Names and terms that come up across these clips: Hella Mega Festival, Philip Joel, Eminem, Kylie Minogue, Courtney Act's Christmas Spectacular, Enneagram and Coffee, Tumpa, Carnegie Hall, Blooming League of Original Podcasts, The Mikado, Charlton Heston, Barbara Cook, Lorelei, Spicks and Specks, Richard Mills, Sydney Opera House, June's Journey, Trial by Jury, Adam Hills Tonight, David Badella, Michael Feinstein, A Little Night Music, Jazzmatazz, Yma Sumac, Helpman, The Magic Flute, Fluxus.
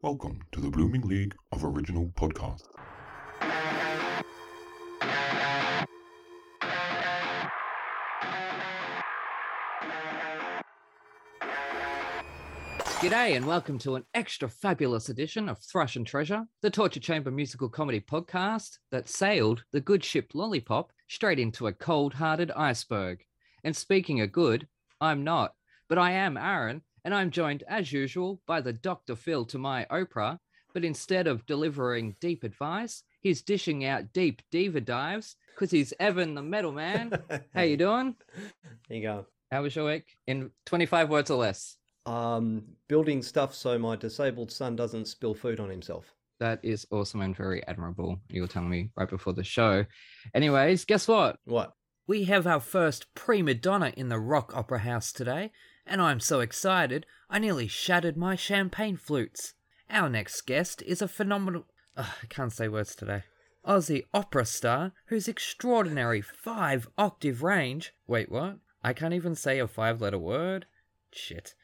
Welcome to the Blooming League of Original Podcasts. G'day and welcome to an extra fabulous edition of Thrush and Treasure, the torture chamber musical comedy podcast that sailed the good ship Lollipop straight into a cold-hearted iceberg. And speaking of good, I'm not, but I am Aaron. And I'm joined, as usual, by the Dr. Phil to my Oprah, but instead of delivering deep advice, he's dishing out deep diva dives because he's Evan the Metal Man. How you doing? There you go. How was your week? In 25 words or less. Building stuff so my disabled son doesn't spill food on himself. That is awesome and very admirable. You were telling me right before the show. Anyways, guess what? What? We have our first prima donna in the Rock Opera House today. And I'm so excited, I nearly shattered my champagne flutes. Our next guest is a phenomenal... I can't say words today. Aussie opera star whose extraordinary 5-octave range... Wait, what? I can't even say a 5-letter word? Shit.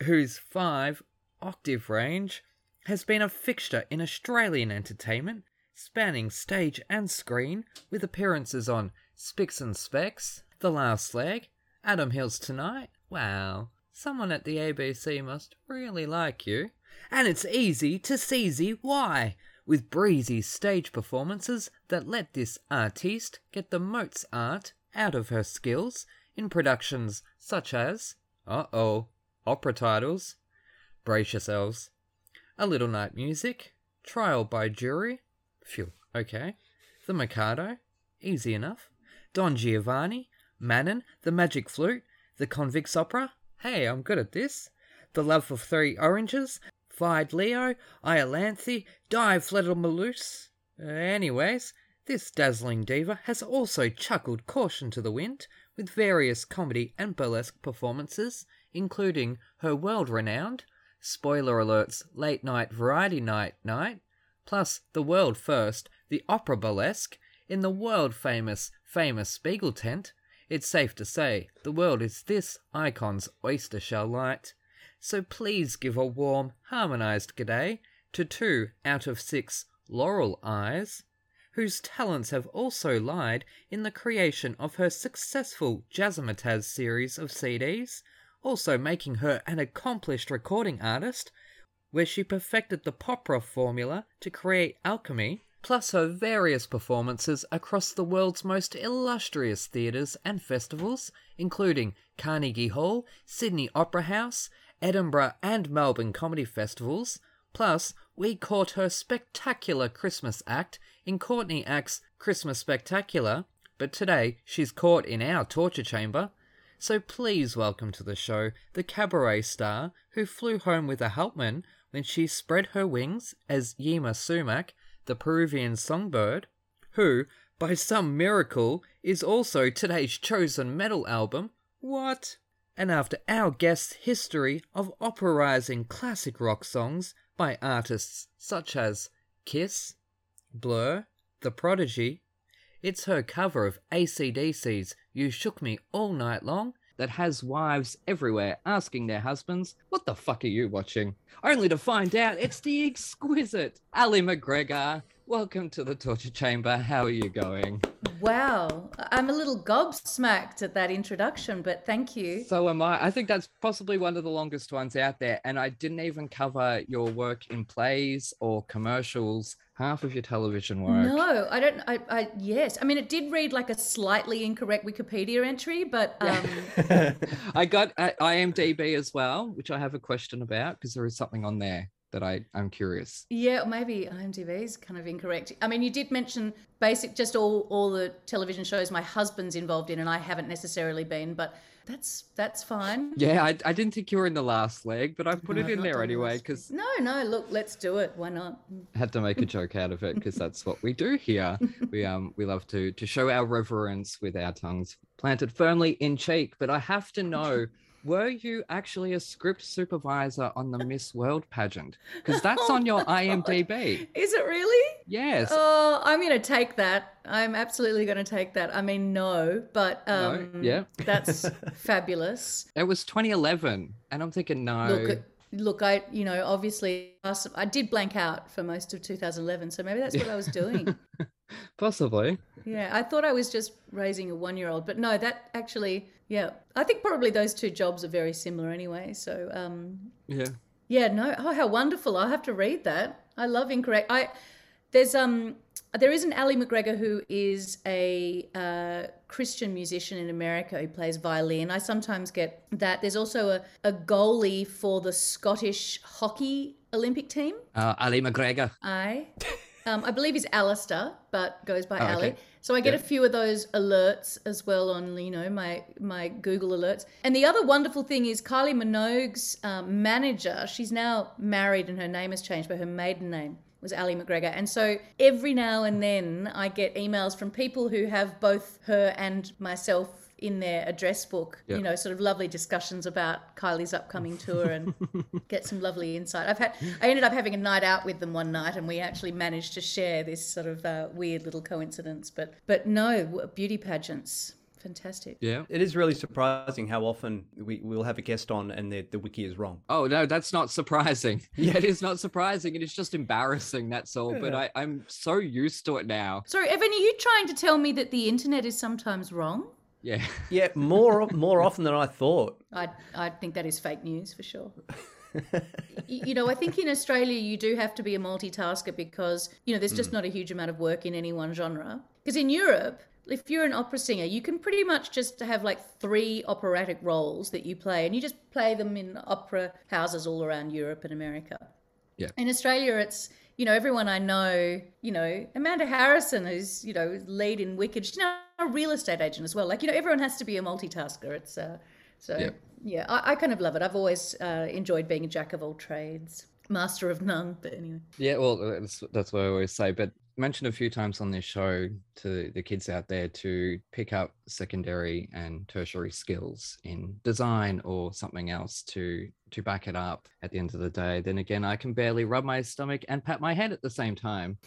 Whose 5-octave range has been a fixture in Australian entertainment, spanning stage and screen, with appearances on Spicks and Specks, The Last Leg, Adam Hills Tonight... Wow, someone at the ABC must really like you. And it's easy to seize why, with breezy stage performances that let this artiste get the Mozart out of her skills in productions such as, opera titles, brace yourselves, A Little Night Music, Trial by Jury, phew, okay, The Mikado, easy enough, Don Giovanni, Manon, The Magic Flute, The Convict's Opera, hey, I'm good at this, The Love of Three Oranges, Fied Leo, Iolanthe, Dive Little Maloose. Anyways, this dazzling diva has also chuckled caution to the wind with various comedy and burlesque performances, including her world-renowned, spoiler alerts, Late Night Variety Night, plus the world-first, the opera burlesque, in the world-famous Spiegel Tent. It's safe to say, the world is this icon's oyster shell light. So please give a warm, harmonised g'day to 2 out of 6 Laurel Eyes, whose talents have also lied in the creation of her successful Jazzmatazz series of CDs, also making her an accomplished recording artist, where she perfected the Popra formula to create alchemy, plus her various performances across the world's most illustrious theatres and festivals, including Carnegie Hall, Sydney Opera House, Edinburgh and Melbourne comedy festivals, plus we caught her spectacular Christmas act in Courtney Act's Christmas Spectacular, but today she's caught in our torture chamber. So please welcome to the show the cabaret star who flew home with a Helpman when she spread her wings as Yma Sumac, the Peruvian songbird, who, by some miracle, is also today's chosen metal album. What? And after our guest's history of operising classic rock songs by artists such as Kiss, Blur, The Prodigy, it's her cover of AC/DC's You Shook Me All Night Long that has wives everywhere asking their husbands, what the fuck are you watching? Only to find out it's the exquisite Ali McGregor. Welcome to the torture chamber. How are you going? Wow. I'm a little gobsmacked at that introduction, but thank you. So am I. I think that's possibly one of the longest ones out there. And I didn't even cover your work in plays or commercials. Half of your television work. No, I don't. Yes. I mean, it did read like a slightly incorrect Wikipedia entry, but I got IMDb as well, which I have a question about because there is something on there that I'm curious. Yeah, maybe IMDb is kind of incorrect. I mean, you did mention just all the television shows my husband's involved in, and I haven't necessarily been, but that's fine. Yeah, I didn't think you were in The Last Leg, but I put it in there anyway because... No, look, let's do it. Why not? Had to make a joke out of it because that's what we do here. We love to show our reverence with our tongues planted firmly in cheek, but I have to know... Were you actually a script supervisor on the Miss World pageant? Because that's on your IMDb. God. Is it really? Yes. Oh, I'm going to take that. I'm absolutely going to take that. I mean, no, but no. Yeah. That's fabulous. It was 2011, and I'm thinking, no. Look, look, obviously I did blank out for most of 2011, so maybe that's what I was doing. Possibly. Yeah, I thought I was just raising a 1-year-old, but no, that actually, yeah, I think probably those two jobs are very similar anyway. So, how wonderful! I'll have to read that. I love incorrect. There is an Ali McGregor who is a Christian musician in America who plays violin. I sometimes get that. There's also a goalie for the Scottish hockey Olympic team. Ali McGregor. I believe he's Alistair, but goes by Ali. Okay. So I get a few of those alerts as well on, my Google alerts. And the other wonderful thing is Kylie Minogue's manager, she's now married and her name has changed, but her maiden name was Ali McGregor. And so every now and then I get emails from people who have both her and myself in their address book, sort of lovely discussions about Kylie's upcoming tour and get some lovely insight. I ended up having a night out with them one night and we actually managed to share this sort of weird little coincidence. But no, beauty pageants. Fantastic. Yeah. It is really surprising how often we'll have a guest on and the wiki is wrong. Oh, no, that's not surprising. Yeah, it is not surprising. It is just embarrassing, that's all. Yeah. But I'm so used to it now. Sorry, Evan, are you trying to tell me that the internet is sometimes wrong? Yeah. Yeah, more often than I thought. I think that is fake news for sure. I think in Australia you do have to be a multitasker because, there's just not a huge amount of work in any one genre. Because in Europe, if you're an opera singer, you can pretty much just have 3 operatic roles that you play and you just play them in opera houses all around Europe and America. Yeah. In Australia, it's... everyone I know, Amanda Harrison, who's, lead in Wicked, she's now a real estate agent as well. Everyone has to be a multitasker. It's I kind of love it. I've always enjoyed being a jack of all trades, master of none, but anyway. Yeah, well, that's what I always say. But mentioned a few times on this show to the kids out there to pick up secondary and tertiary skills in design or something else to back it up at the end of the day. Then again, I can barely rub my stomach and pat my head at the same time.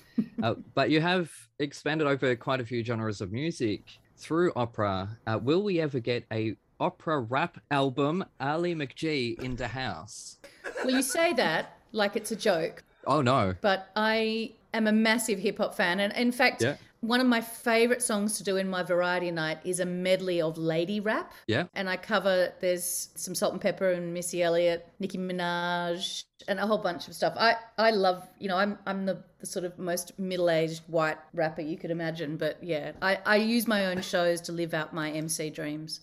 But you have expanded over quite a few genres of music through opera. Will we ever get a opera rap album, Ali McGee in the house? Well, you say that like it's a joke. Oh, no. But I am a massive hip-hop fan. And in fact, one of my favourite songs to do in my variety night is a medley of lady rap. Yeah. And I cover, there's some Salt and Pepper and Missy Elliott, Nicki Minaj, and a whole bunch of stuff. I love, I'm the sort of most middle-aged white rapper you could imagine. But, yeah, I use my own shows to live out my MC dreams.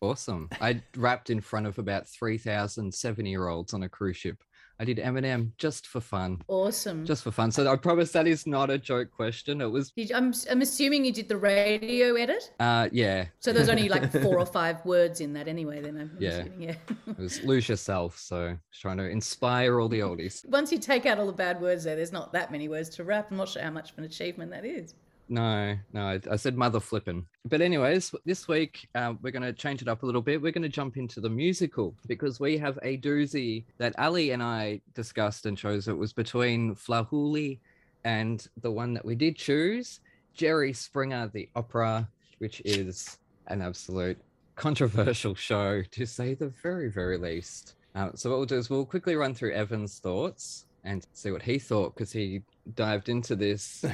Awesome. I rapped in front of about 3,000 seven-year-olds on a cruise ship. I did Eminem just for fun. Awesome. Just for fun. So I promise that is not a joke question. It was... I'm assuming you did the radio edit? Yeah. So there's only 4 or 5 words in that anyway then. I'm assuming. It was lose yourself. So just trying to inspire all the oldies. Once you take out all the bad words there's not that many words to rap. I'm not sure how much of an achievement that is. No, I said mother flippin'. But anyways, this week we're going to change it up a little bit. We're going to jump into the musical because we have a doozy that Ali and I discussed and chose. It was between Flahooley and the one that we did choose, Jerry Springer the Opera, which is an absolute controversial show to say the very, very least. So what we'll do is we'll quickly run through Evan's thoughts and see what he thought because he dived into this.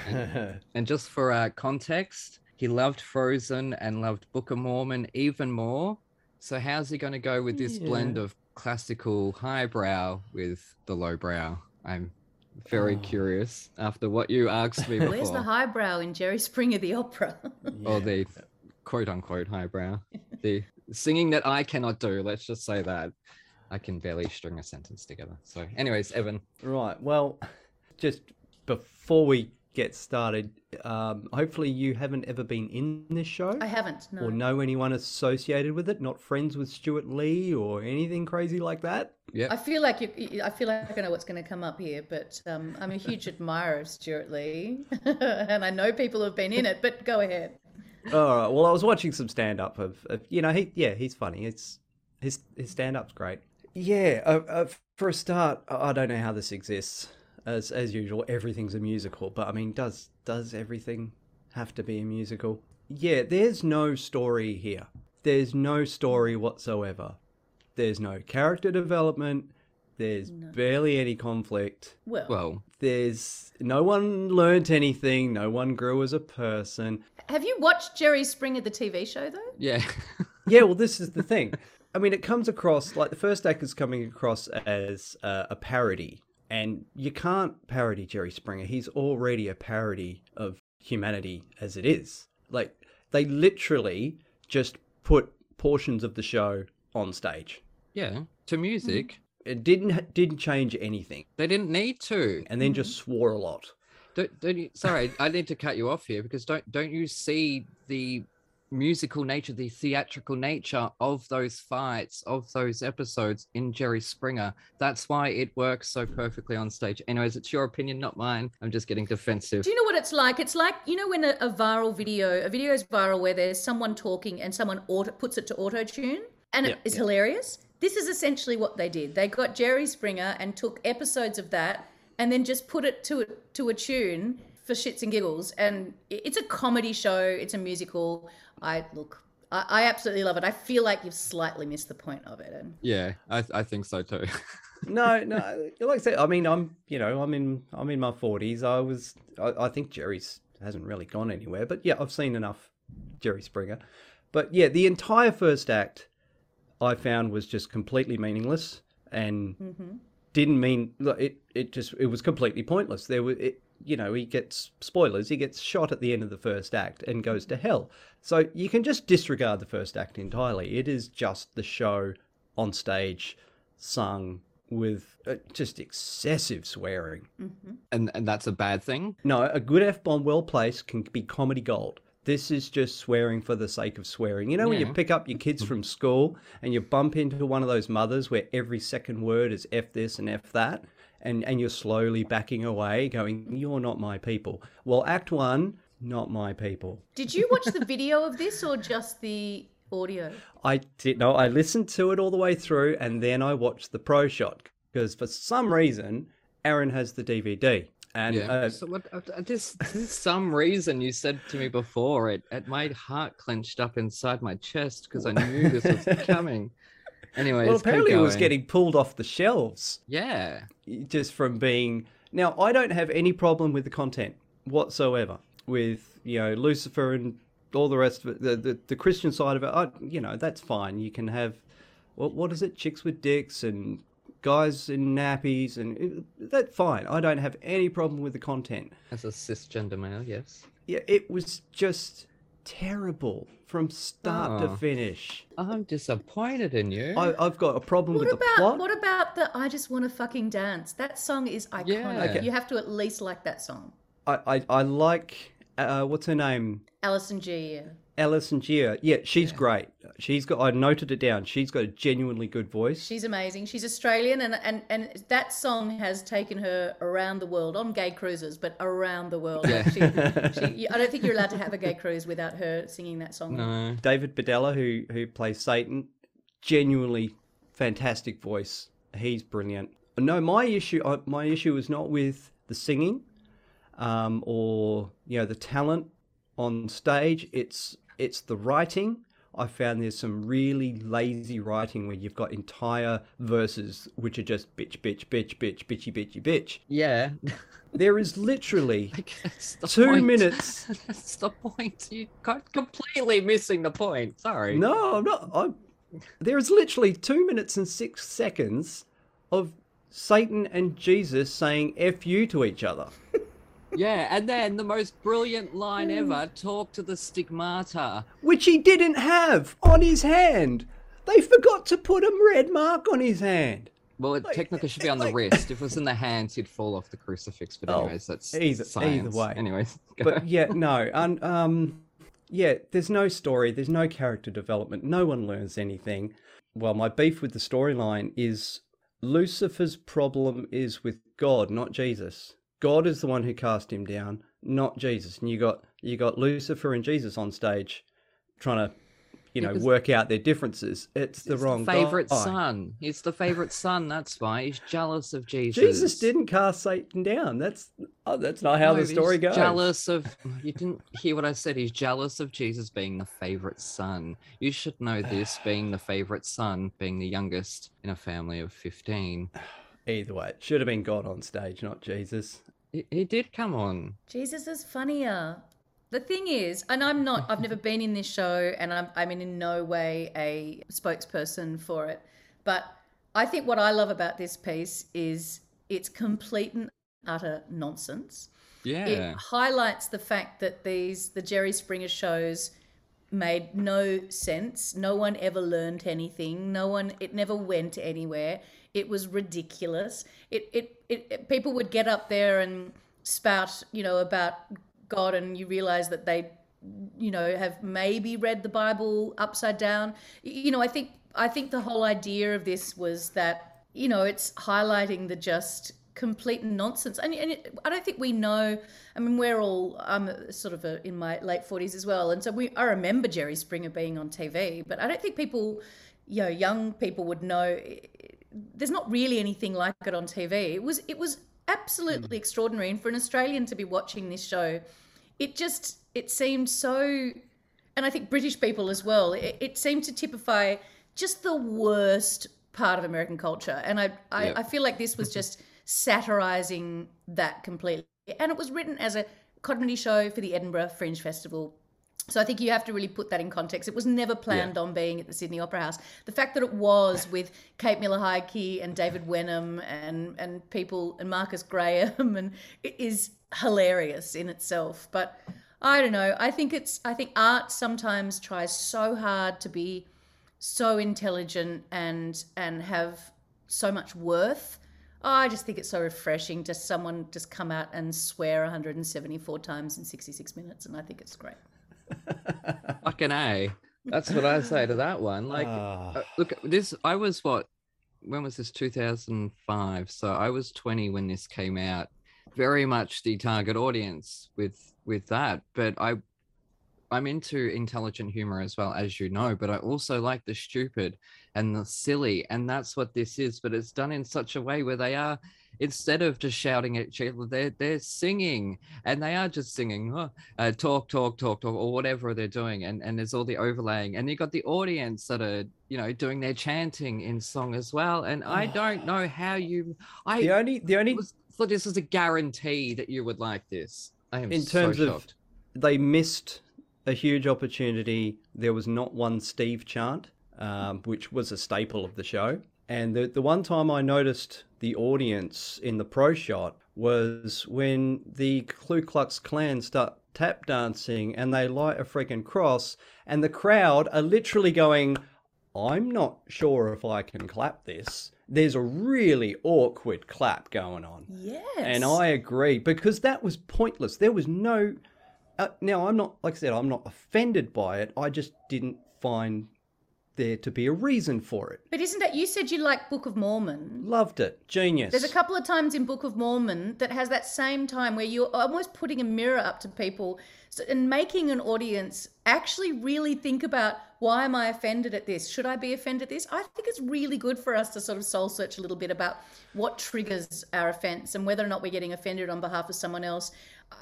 And just for context, he loved Frozen and loved Book of Mormon even more. So how's he going to go with this blend of classical highbrow with the lowbrow? I'm very curious after what you asked me before. Where's the highbrow in Jerry Springer the Opera? Or the quote-unquote highbrow. The singing that I cannot do, let's just say that. I can barely string a sentence together. So anyways, Evan. Right. Well, just before we get started, hopefully you haven't ever been in this show. I haven't, no. Or know anyone associated with it, not friends with Stewart Lee or anything crazy like that. Yeah. I feel like I know what's going to come up here, but I'm a huge admirer of Stewart Lee and I know people have been in it, but go ahead. All right. Well, I was watching some stand-up of he's funny. It's his stand-up's great. Yeah, for a start, I don't know how this exists. As usual, everything's a musical, but I mean, does everything have to be a musical? Yeah, there's no story here. There's no story whatsoever. There's no character development. There's barely any conflict. Well, there's no one learnt anything. No one grew as a person. Have you watched Jerry Springer, the TV show, though? Yeah. Yeah, well, this is the thing. I mean, it comes across, like, the first act is coming across as a parody. And you can't parody Jerry Springer. He's already a parody of humanity as it is. Like, they literally just put portions of the show on stage. Yeah, to music. It didn't change anything. They didn't need to. And then just swore a lot. Don't you, sorry, I need to cut you off here, because don't you see the musical nature, the theatrical nature of those fights, of those episodes in Jerry Springer? That's why it works so perfectly on stage. Anyways, it's your opinion, not mine. I'm just getting defensive. Do you know what it's like? It's like, you know, when a video is viral where there's someone talking and someone puts it to auto-tune and it is hilarious. This is essentially what they did. They got Jerry Springer and took episodes of that and then just put it to a tune for shits and giggles. And it's a comedy show. It's a musical. I absolutely love it. I feel like you've slightly missed the point of it. And yeah, I think so too. No. Like I said, I mean, I'm in my 40s. I think Jerry's hasn't really gone anywhere. But yeah, I've seen enough Jerry Springer. But yeah, the entire first act, I found, was just completely meaningless and didn't mean it. It was completely pointless. He gets spoilers. He gets shot at the end of the first act and goes to hell. So you can just disregard the first act entirely. It is just the show on stage, sung with just excessive swearing. And that's a bad thing? No, a good F-bomb well placed can be comedy gold. This is just swearing for the sake of swearing. You know, when you pick up your kids from school and you bump into one of those mothers where every second word is F this and F that, and you're slowly backing away going, you're not my people. Well, act one, not my people. Did you watch the video of this or just the audio? I did. No, I listened to it all the way through and then I watched the pro shot because for some reason, Aaron has the DVD. And so what, this some reason you said to me before, it my heart clenched up inside my chest because I knew this was coming. Anyways, well, apparently it was getting pulled off the shelves. Yeah, just from being. Now, I don't have any problem with the content whatsoever. With Lucifer and all the rest of it, the Christian side of it, that's fine. You can have what is it, chicks with dicks and guys in nappies, and that's fine. I don't have any problem with the content. As a cisgender male, yes. Yeah, it was just terrible from start to finish. I'm disappointed in you. I've got a problem with the plot. What about the I Just Want to Fucking Dance? That song is iconic. Yeah. Okay. You have to at least like that song. I like, what's her name? Alison G, Alison Gier. Yeah, she's great. I noted it down. She's got a genuinely good voice. She's amazing. She's Australian and that song has taken her around the world on gay cruises, but around the world. Yeah. She I don't think you're allowed to have a gay cruise without her singing that song. No. David Badella, who plays Satan, genuinely fantastic voice. He's brilliant. No, my issue was not with the singing or the talent on stage. It's the writing. I found there's some really lazy writing where you've got entire verses which are just bitch, bitch, bitch, bitch, bitchy, bitchy, bitch. Yeah. There is literally 2 minutes. That's the point. You're completely missing the point. Sorry. No, I'm not. There is literally 2 minutes and 6 seconds of Satan and Jesus saying F you to each other. Yeah, and then the most brilliant line ever, talk to the stigmata. Which he didn't have on his hand. They forgot to put a red mark on his hand. Well, it technically should be on the wrist. If it was in the hands, he'd fall off the crucifix. But anyways, that's science. Either way. Anyways. But yeah, no. And, there's no story. There's no character development. No one learns anything. Well, my beef with the storyline is Lucifer's problem is with God, not Jesus. God is the one who cast him down, not Jesus. And you got Lucifer and Jesus on stage trying to, work out their differences. It's the wrong guy. It's the favorite son, that's why. He's jealous of Jesus. Jesus didn't cast Satan down. That's not how the story goes. You didn't hear what I said. He's jealous of Jesus being the favorite son. You should know this, being the youngest in a family of 15. Either way, it should have been God on stage, not Jesus. He did come on. Jesus is funnier. The thing is, and I've never been in this show, and I'm in no way a spokesperson for it, but I think what I love about this piece is it's complete and utter nonsense. Yeah. It highlights the fact that the Jerry Springer shows made no sense. No one ever learned anything. It never went anywhere. It was ridiculous. People would get up there and spout, about God, and you realize that they, have maybe read the Bible upside down. I think the whole idea of this was that, it's highlighting the just complete nonsense. And I don't think we know, I'm sort of in my late 40s as well. And so I remember Jerry Springer being on TV, but I don't think people, young people would know. There's not really anything like it on TV. It was absolutely extraordinary. And for an Australian to be watching this show, it seemed so, and I think British people as well, it seemed to typify just the worst part of American culture. And I feel like this was just satirizing that completely. And it was written as a comedy show for the Edinburgh Fringe Festival. So I think you have to really put that in context. It was never planned on being at the Sydney Opera House. The fact that it was with Kate Miller-Heidke and David Wenham and people and Marcus Graham, and it is hilarious in itself. But I don't know. I think art sometimes tries so hard to be so intelligent and have so much worth. Oh, I just think it's so refreshing to someone just come out and swear 174 times in 66 minutes, and I think it's great. Fucking A. That's what I say to that one. Like, look, this, I was when was this? 2005. So I was 20 when this came out. Very much the target audience with that. But I'm into intelligent humor as well, as you know, but I also like the stupid and the silly, and that's what this is. But it's done in such a way where they are, instead of just shouting at each other, they're singing, and they are just singing, talk, or whatever they're doing. And there's all the overlaying, and you got the audience that are, doing their chanting in song as well. And I don't know how you, I thought this was a guarantee that you would like this. I am in terms so shocked. Of they missed a huge opportunity. There was not one Steve chant, which was a staple of the show. And the one time I noticed the audience in the pro shot was when the Ku Klux Klan start tap dancing and they light a freaking cross, and the crowd are literally going, I'm not sure if I can clap this. There's a really awkward clap going on. Yes. And I agree, because that was pointless. There was no... now, I'm not, like I said, I'm not offended by it. I just didn't find there to be a reason for it. But isn't that, you said you like Book of Mormon. Loved it. Genius. There's a couple of times in Book of Mormon that has that same time where you're almost putting a mirror up to people and making an audience actually really think about, why am I offended at this? Should I be offended at this? I think it's really good for us to sort of soul search a little bit about what triggers our offense and whether or not we're getting offended on behalf of someone else.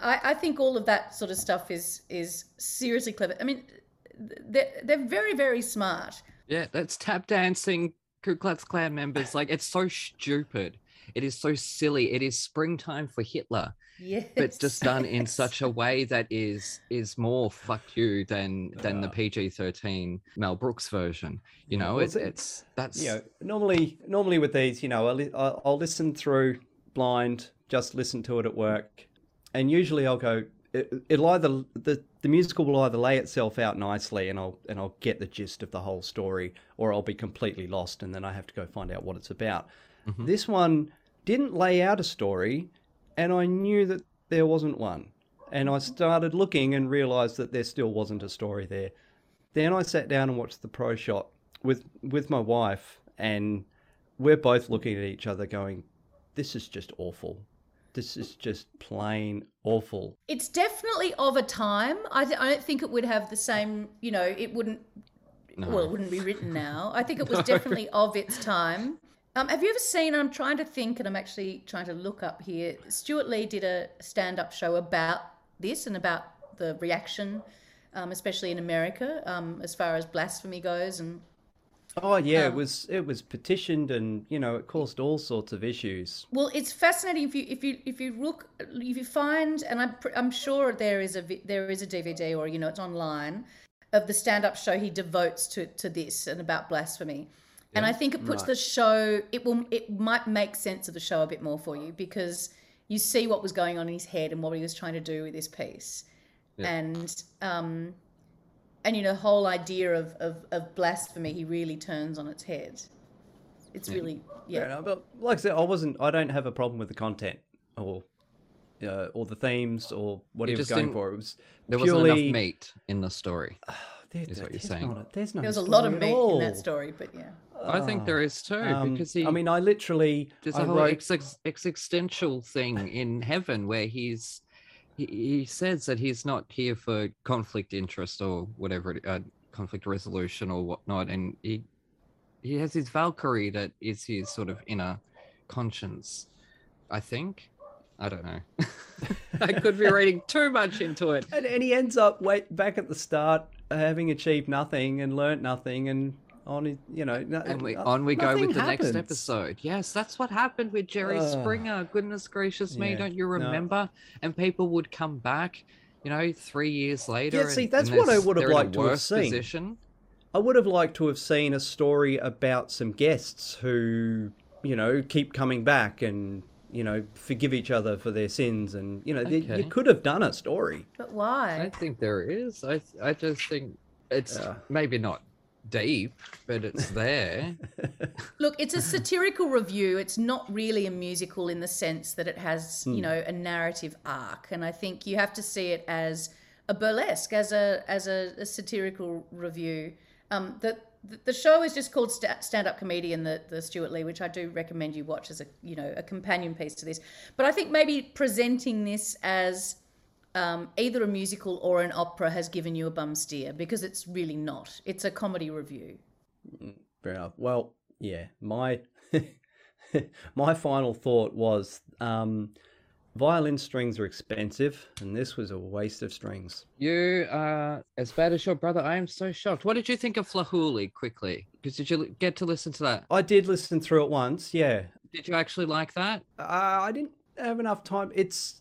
I think all of that sort of stuff is seriously clever. I mean, they're very, very smart. Yeah, that's tap dancing Ku Klux Klan members. Like, it's so stupid. It is so silly. It is springtime for Hitler. Yes. But just done in such a way that is more fuck you than the PG-13 Mel Brooks version. Normally with these, I'll listen through blind, just listen to it at work. And usually I'll go, it'll either, the musical will either lay itself out nicely and I'll get the gist of the whole story, or I'll be completely lost and then I have to go find out what it's about. Mm-hmm. This one didn't lay out a story, and I knew that there wasn't one. And I started looking and realised that there still wasn't a story there. Then I sat down and watched the pro shot with my wife, and we're both looking at each other going, this is just awful. This is just plain awful. It's definitely of a time. I don't think it would have the same, it wouldn't, well, it wouldn't be written now. I think it was definitely of its time. Have you ever seen, I'm trying to think, and I'm actually trying to look up here, Stewart Lee did a stand-up show about this and about the reaction, especially in America, as far as blasphemy goes. And Oh, yeah, it was petitioned, and you know, it caused all sorts of issues. Well, it's fascinating if you find, and I'm sure there is a DVD, or you know, it's online, of the stand-up show he devotes to this and about blasphemy. Yeah. And I think it puts the show, it might make sense of the show a bit more for you, because you see what was going on in his head and what he was trying to do with this piece. Yeah. And you know, the whole idea of blasphemy, he really turns on its head. It's really, yeah. But like I said, I don't have a problem with the content or the themes or what he was going for. It was wasn't enough meat in the story. Is what you're saying? There was a lot of meat in that story, but yeah. I think there is too, because he. I mean, there's a whole existential thing in heaven where he says that he's not here for conflict interest or whatever, conflict resolution or whatnot, and he has his Valkyrie that is his sort of inner conscience, I think. I don't know. I could be reading too much into it. And he ends up back at the start, having achieved nothing and learned nothing, and on, you know, and we go with the next episode. Yes, that's what happened with Jerry Springer. Goodness gracious me, don't you remember? No. And people would come back, you know, 3 years later. Yeah, see, that's what I would have liked to have seen. I would have liked to have seen a story about some guests who, you know, keep coming back and, you know, forgive each other for their sins, and you know, you could have done a story. But why? I don't think there is. I just think it's maybe not deep, but it's there. Look, it's a satirical review. It's not really a musical in the sense that it has, you know, a narrative arc, and I think you have to see it as a burlesque, as a satirical review. The show is just called Stand-Up Comedian, the Stewart Lee, which I do recommend you watch as a companion piece to this. But I think maybe presenting this as either a musical or an opera has given you a bum steer, because it's really not. It's a comedy review. Fair enough. Well, yeah, my final thought was violin strings are expensive, and this was a waste of strings. You are as bad as your brother. I am so shocked. What did you think of Flahooley, quickly? Because did you get to listen to that? I did listen through it once, yeah. Did you actually like that? I didn't have enough time. It's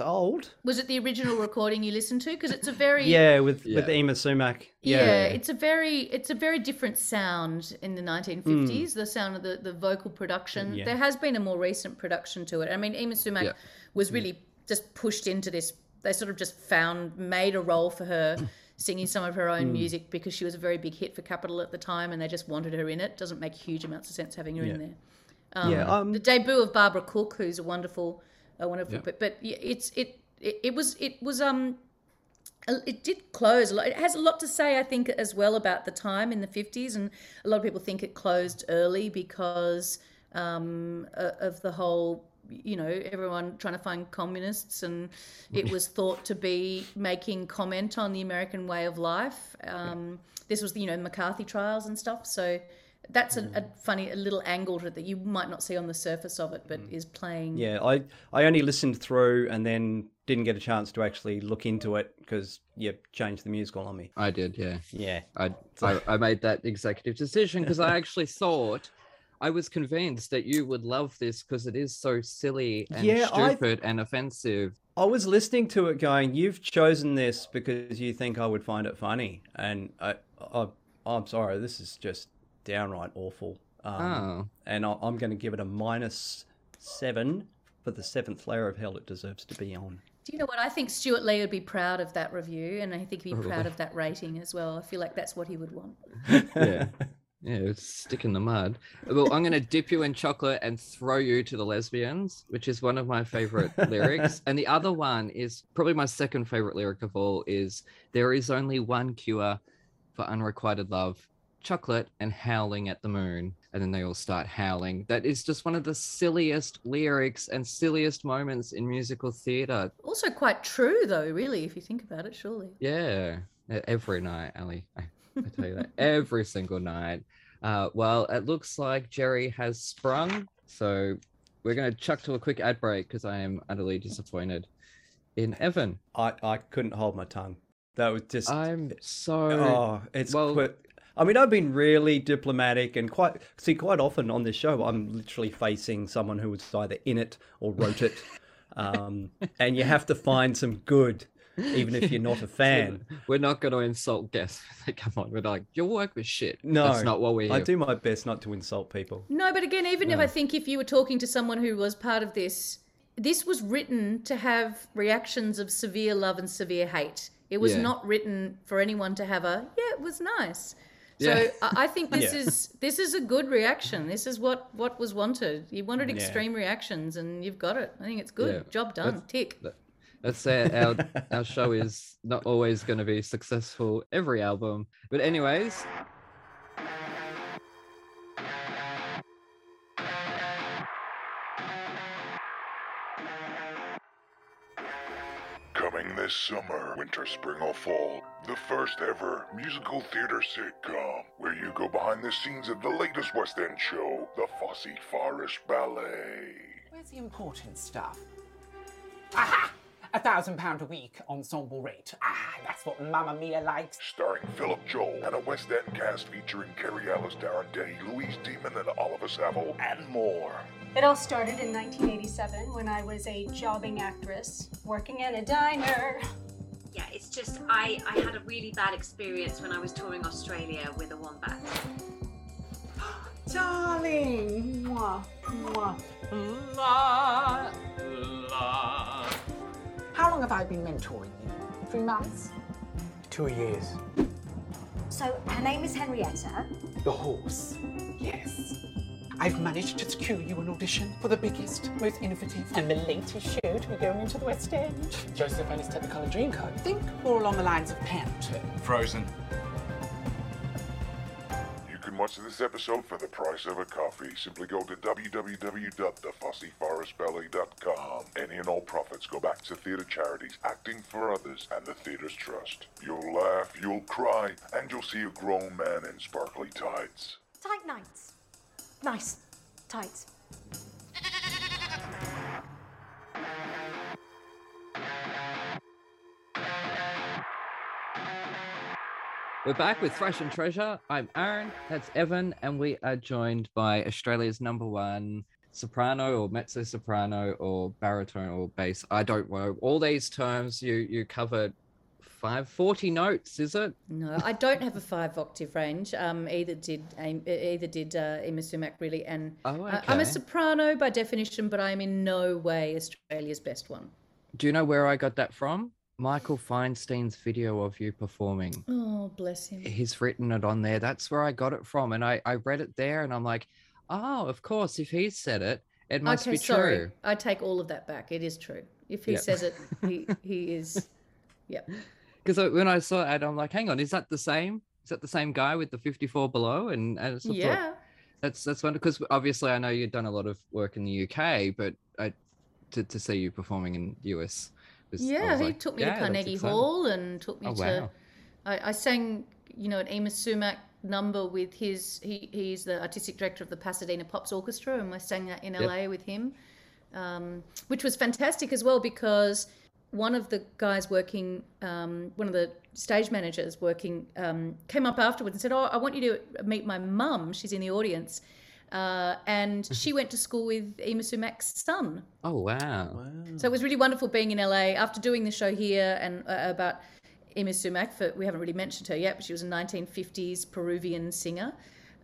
old. Was it the original recording you listened to? Because it's a very with Yma Sumac. Yeah, it's a very different sound in the 1950s. The sound of the vocal production. Yeah. There has been a more recent production to it. I mean, Yma Sumac was really just pushed into this. They sort of just made a role for her singing some of her own music, because she was a very big hit for Capital at the time, and they just wanted her in it. Doesn't make huge amounts of sense having her in there. The debut of Barbara Cook, who's a wonderful, but it did close a lot. It has a lot to say, I think, as well about the time in the 50s, and a lot of people think it closed early because of the whole, you know, everyone trying to find communists, and it was thought to be making comment on the American way of life. This was the, you know, McCarthy trials and stuff, so that's a funny little angle to it that you might not see on the surface of it, but is playing. Yeah, I only listened through and then didn't get a chance to actually look into it, because you changed the musical on me. I did, yeah. Yeah. I made that executive decision because I actually thought, I was convinced that you would love this because it is so silly and stupid and offensive. I was listening to it going, you've chosen this because you think I would find it funny. And I'm sorry, this is just downright awful. And I'm going to give it a -7 for the seventh layer of hell it deserves to be on. Do you know what? I think Stewart Lee would be proud of that review, and I think he'd be proud of that rating as well. I feel like that's what he would want. Yeah, stick in the mud. Well, I'm going to dip you in chocolate and throw you to the lesbians, which is one of my favorite lyrics. And the other one is probably my second favorite lyric of all, is there is only one cure for unrequited love, chocolate and howling at the moon. And then they all start howling. That is just one of the silliest lyrics and silliest moments in musical theatre. Also quite true, though, really, if you think about it, surely. Yeah, every night, Ali. I tell you that. Every single night. Well, it looks like Jerry has sprung, so we're going to chuck to a quick ad break because I am utterly disappointed in Evan. I couldn't hold my tongue. That was just... I'm so... Oh, it's... Well, I mean, I've been really diplomatic and quite often on this show, I'm literally facing someone who was either in it or wrote it. And you have to find some good, even if you're not a fan. We're not going to insult guests. Come on, we're like, your work was shit. No, that's not what we're here. I do my best not to insult people. No, but again, even if I think if you were talking to someone who was part of this, this was written to have reactions of severe love and severe hate. It was not written for anyone to have a, it was nice. So I think this is a good reaction. This is what was wanted. You wanted extreme reactions and you've got it. I think it's good. Yeah. Job done. Tick. That's it. Our show is not always going to be successful every album. But anyways... This summer, winter, spring or fall, the first ever musical theatre sitcom where you go behind the scenes of the latest West End show, the Fosse Forest Ballet. Where's the important stuff? Aha! £1,000 a week ensemble rate. Ah, that's what Mamma Mia likes. Starring Philip Joel and a West End cast featuring Kerry Alice Darradetti, Louise Demon and Oliver Saville, and more. It all started in 1987 when I was a jobbing actress working at a diner. Yeah, it's just I had a really bad experience when I was touring Australia with a wombat. Darling! Mwah, mwah. La, la. How long have I been mentoring you? 3 months? 2 years. So, her name is Henrietta? The horse, yes. I've managed to secure you an audition for the biggest, most innovative, and the latest show to be going into the West End. Joseph and his Technicolor Dreamcoat. Think more along the lines of Pant. Frozen. You can watch this episode for the price of a coffee. Simply go to www.thefosseforestballet.com. Any and all profits go back to theatre charities, Acting for Others, and the Theatre's Trust. You'll laugh, you'll cry, and you'll see a grown man in sparkly tights. Tight nights. Nice. Tights. We're back with Thrush and Treasure. I'm Aaron, that's Evan, and we are joined by Australia's #1 soprano or mezzo-soprano or baritone or bass. I don't know. All these terms you covered. 540 notes, is it? No, I don't have a 5-octave range. Either did Yma Sumac really, and I'm a soprano by definition, but I'm in no way Australia's best one. Do you know where I got that from? Michael Feinstein's video of you performing. Oh, bless him. He's written it on there. That's where I got it from, and I read it there, and I'm like, oh, of course, if he said it, it must be true. Sorry. I take all of that back. It is true. If he says it, he is. Yep. Because when I saw it, I'm like, hang on, is that the same? Is that the same guy with the 54 below? And thought, that's wonderful. Because obviously I know you've done a lot of work in the UK, but to see you performing in the US. He took me to Carnegie Hall and took me to... I sang, an Yma Sumac number with his... He's the artistic director of the Pasadena Pops Orchestra, and I sang that in LA with him, which was fantastic as well because... One of the guys working, one of the stage managers working, came up afterwards and said, oh, I want you to meet my mum. She's in the audience. And she went to school with Yma Sumac's son. Oh, wow. So it was really wonderful being in LA after doing the show here and about Yma Sumac. We haven't really mentioned her yet, but she was a 1950s Peruvian singer.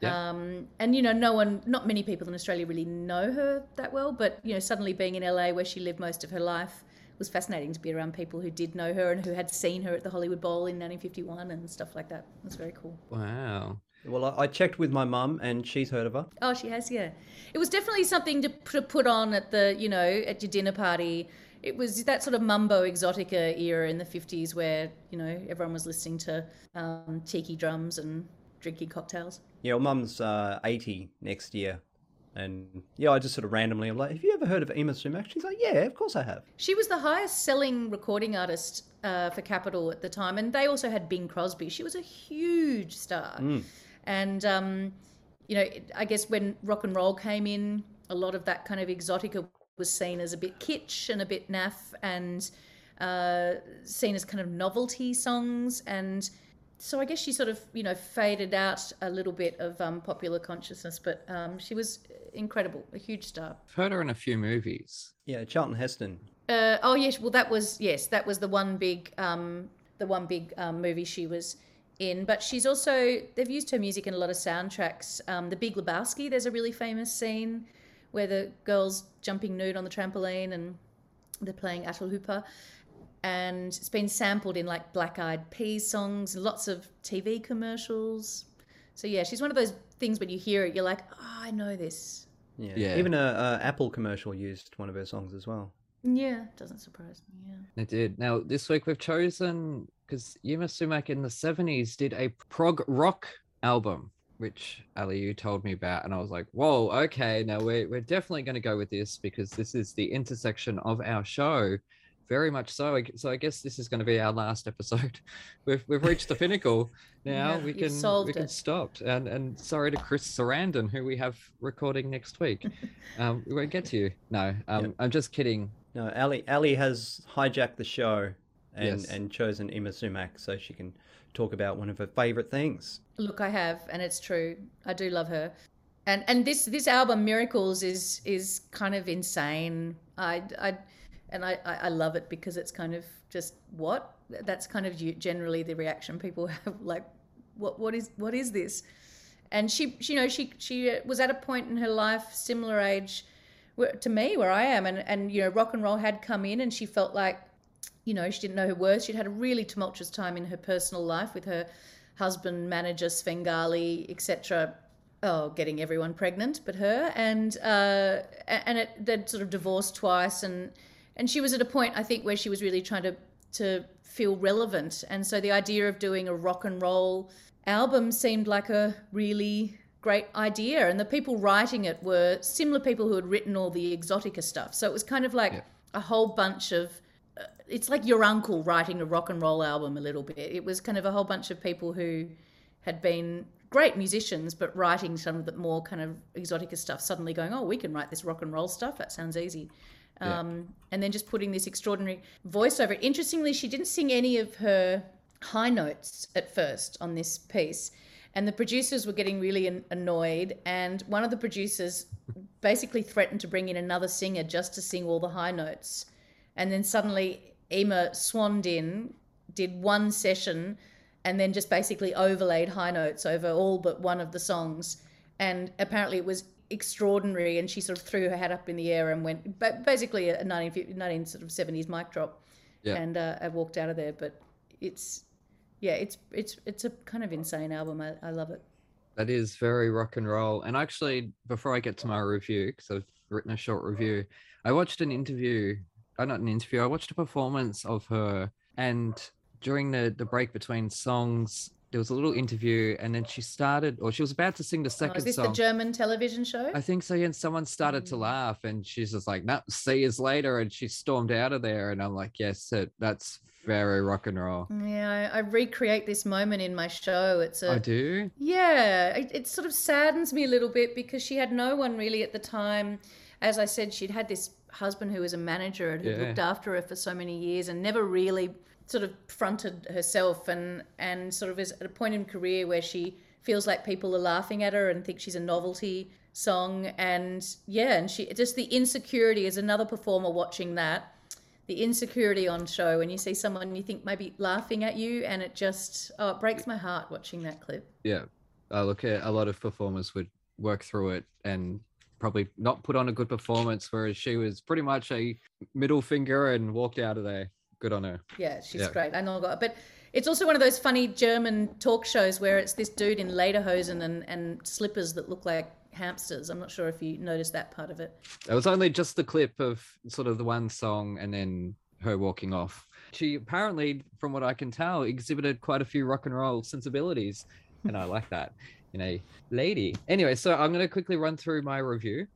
Yeah. And, not many people in Australia really know her that well, but, suddenly being in LA where she lived most of her life, it was fascinating to be around people who did know her and who had seen her at the Hollywood Bowl in 1951 and stuff like that. It was very cool. Wow. Well, I checked with my mum and she's heard of her. Oh, she has, yeah. It was definitely something to put on at the, at your dinner party. It was that sort of Mambo Exotica era in the 50s where, everyone was listening to tiki drums and drinking cocktails. Yeah, well, Mum's 80 next year. And I just sort of randomly, I'm like, have you ever heard of Yma Sumac? She's like, yeah, of course I have. She was the highest selling recording artist for Capitol at the time. And they also had Bing Crosby. She was a huge star. Mm. And, I guess when rock and roll came in, a lot of that kind of exotica was seen as a bit kitsch and a bit naff and seen as kind of novelty songs. And So I guess she sort of, faded out a little bit of popular consciousness, but she was incredible, a huge star. I've heard her in a few movies. Yeah, Charlton Heston. That was the one big movie she was in. But she's also, they've used her music in a lot of soundtracks. The Big Lebowski, there's a really famous scene where the girl's jumping nude on the trampoline and they're playing Atul Hooper. And it's been sampled in like Black Eyed Peas songs, lots of TV commercials. So yeah, she's one of those things when you hear it, you're like, oh, I know this. Yeah. Even a Apple commercial used one of her songs as well. Yeah, doesn't surprise me, yeah. It did. Now, this week we've chosen, because Yma Sumac in the 70s did a prog rock album, which, Ali, you told me about, and I was like, whoa, okay, now we're definitely going to go with this because this is the intersection of our show. Very much so. So I guess this is going to be our last episode. We've reached the pinnacle. Now we can stop. And sorry to Chris Sarandon, who we have recording next week. We won't get to you. No, yep. I'm just kidding. No, Ali has hijacked the show and chosen Yma Sumac so she can talk about one of her favourite things. Look, I have, and it's true. I do love her. And this album, Miracles, is kind of insane. I love it because it's kind of just what? That's kind of generally the reaction people have, like, what is this? And she was at a point in her life, similar age to me where I am, and rock and roll had come in and she felt like, she didn't know her worth. She'd had a really tumultuous time in her personal life with her husband, manager, Svengali, etc., getting everyone pregnant but her, and they'd sort of divorced twice and she was at a point, I think, where she was really trying to feel relevant. And so the idea of doing a rock and roll album seemed like a really great idea. And the people writing it were similar people who had written all the Exotica stuff. So it was kind of like a whole bunch of... it's like your uncle writing a rock and roll album a little bit. It was kind of a whole bunch of people who had been great musicians but writing some of the more kind of Exotica stuff, suddenly going, oh, we can write this rock and roll stuff. That sounds easy. And then just putting this extraordinary voice over it. Interestingly, she didn't sing any of her high notes at first on this piece, and the producers were getting really annoyed, and one of the producers basically threatened to bring in another singer just to sing all the high notes. And then suddenly Yma swanned in, did one session, and then just basically overlaid high notes over all but one of the songs, and apparently it was extraordinary, and she sort of threw her hat up in the air and went, but basically a 1970s mic drop, and I walked out of there. But it's a kind of insane album. I love it. That is very rock and roll. And actually, before I get to my review, because I've written a short review, I watched I watched a performance of her, and during the break between songs, there was a little interview, and then she was about to sing the second song. Is this the German television show? I think so, yeah, and someone started to laugh, and she's just like, no, see you later, and she stormed out of there, and I'm like, yes, that's very rock and roll. Yeah, I recreate this moment in my show. I do? Yeah, it sort of saddens me a little bit because she had no one really at the time. As I said, she'd had this husband who was a manager and who looked after her for so many years and never really sort of fronted herself, and sort of is at a point in career where she feels like people are laughing at her and think she's a novelty song, and she just, the insecurity is another performer watching that, the insecurity on show when you see someone you think maybe laughing at you, and it just it breaks my heart watching that clip. Yeah, I look at a lot of performers would work through it and probably not put on a good performance, whereas she was pretty much a middle finger and walked out of there. Good on her. Yeah, she's great. I know, but it's also one of those funny German talk shows where it's this dude in lederhosen and slippers that look like hamsters. I'm not sure if you noticed that part of it. It was only just the clip of sort of the one song and then her walking off. She apparently, from what I can tell, exhibited quite a few rock and roll sensibilities, and I like that in a lady. Anyway, so I'm going to quickly run through my review.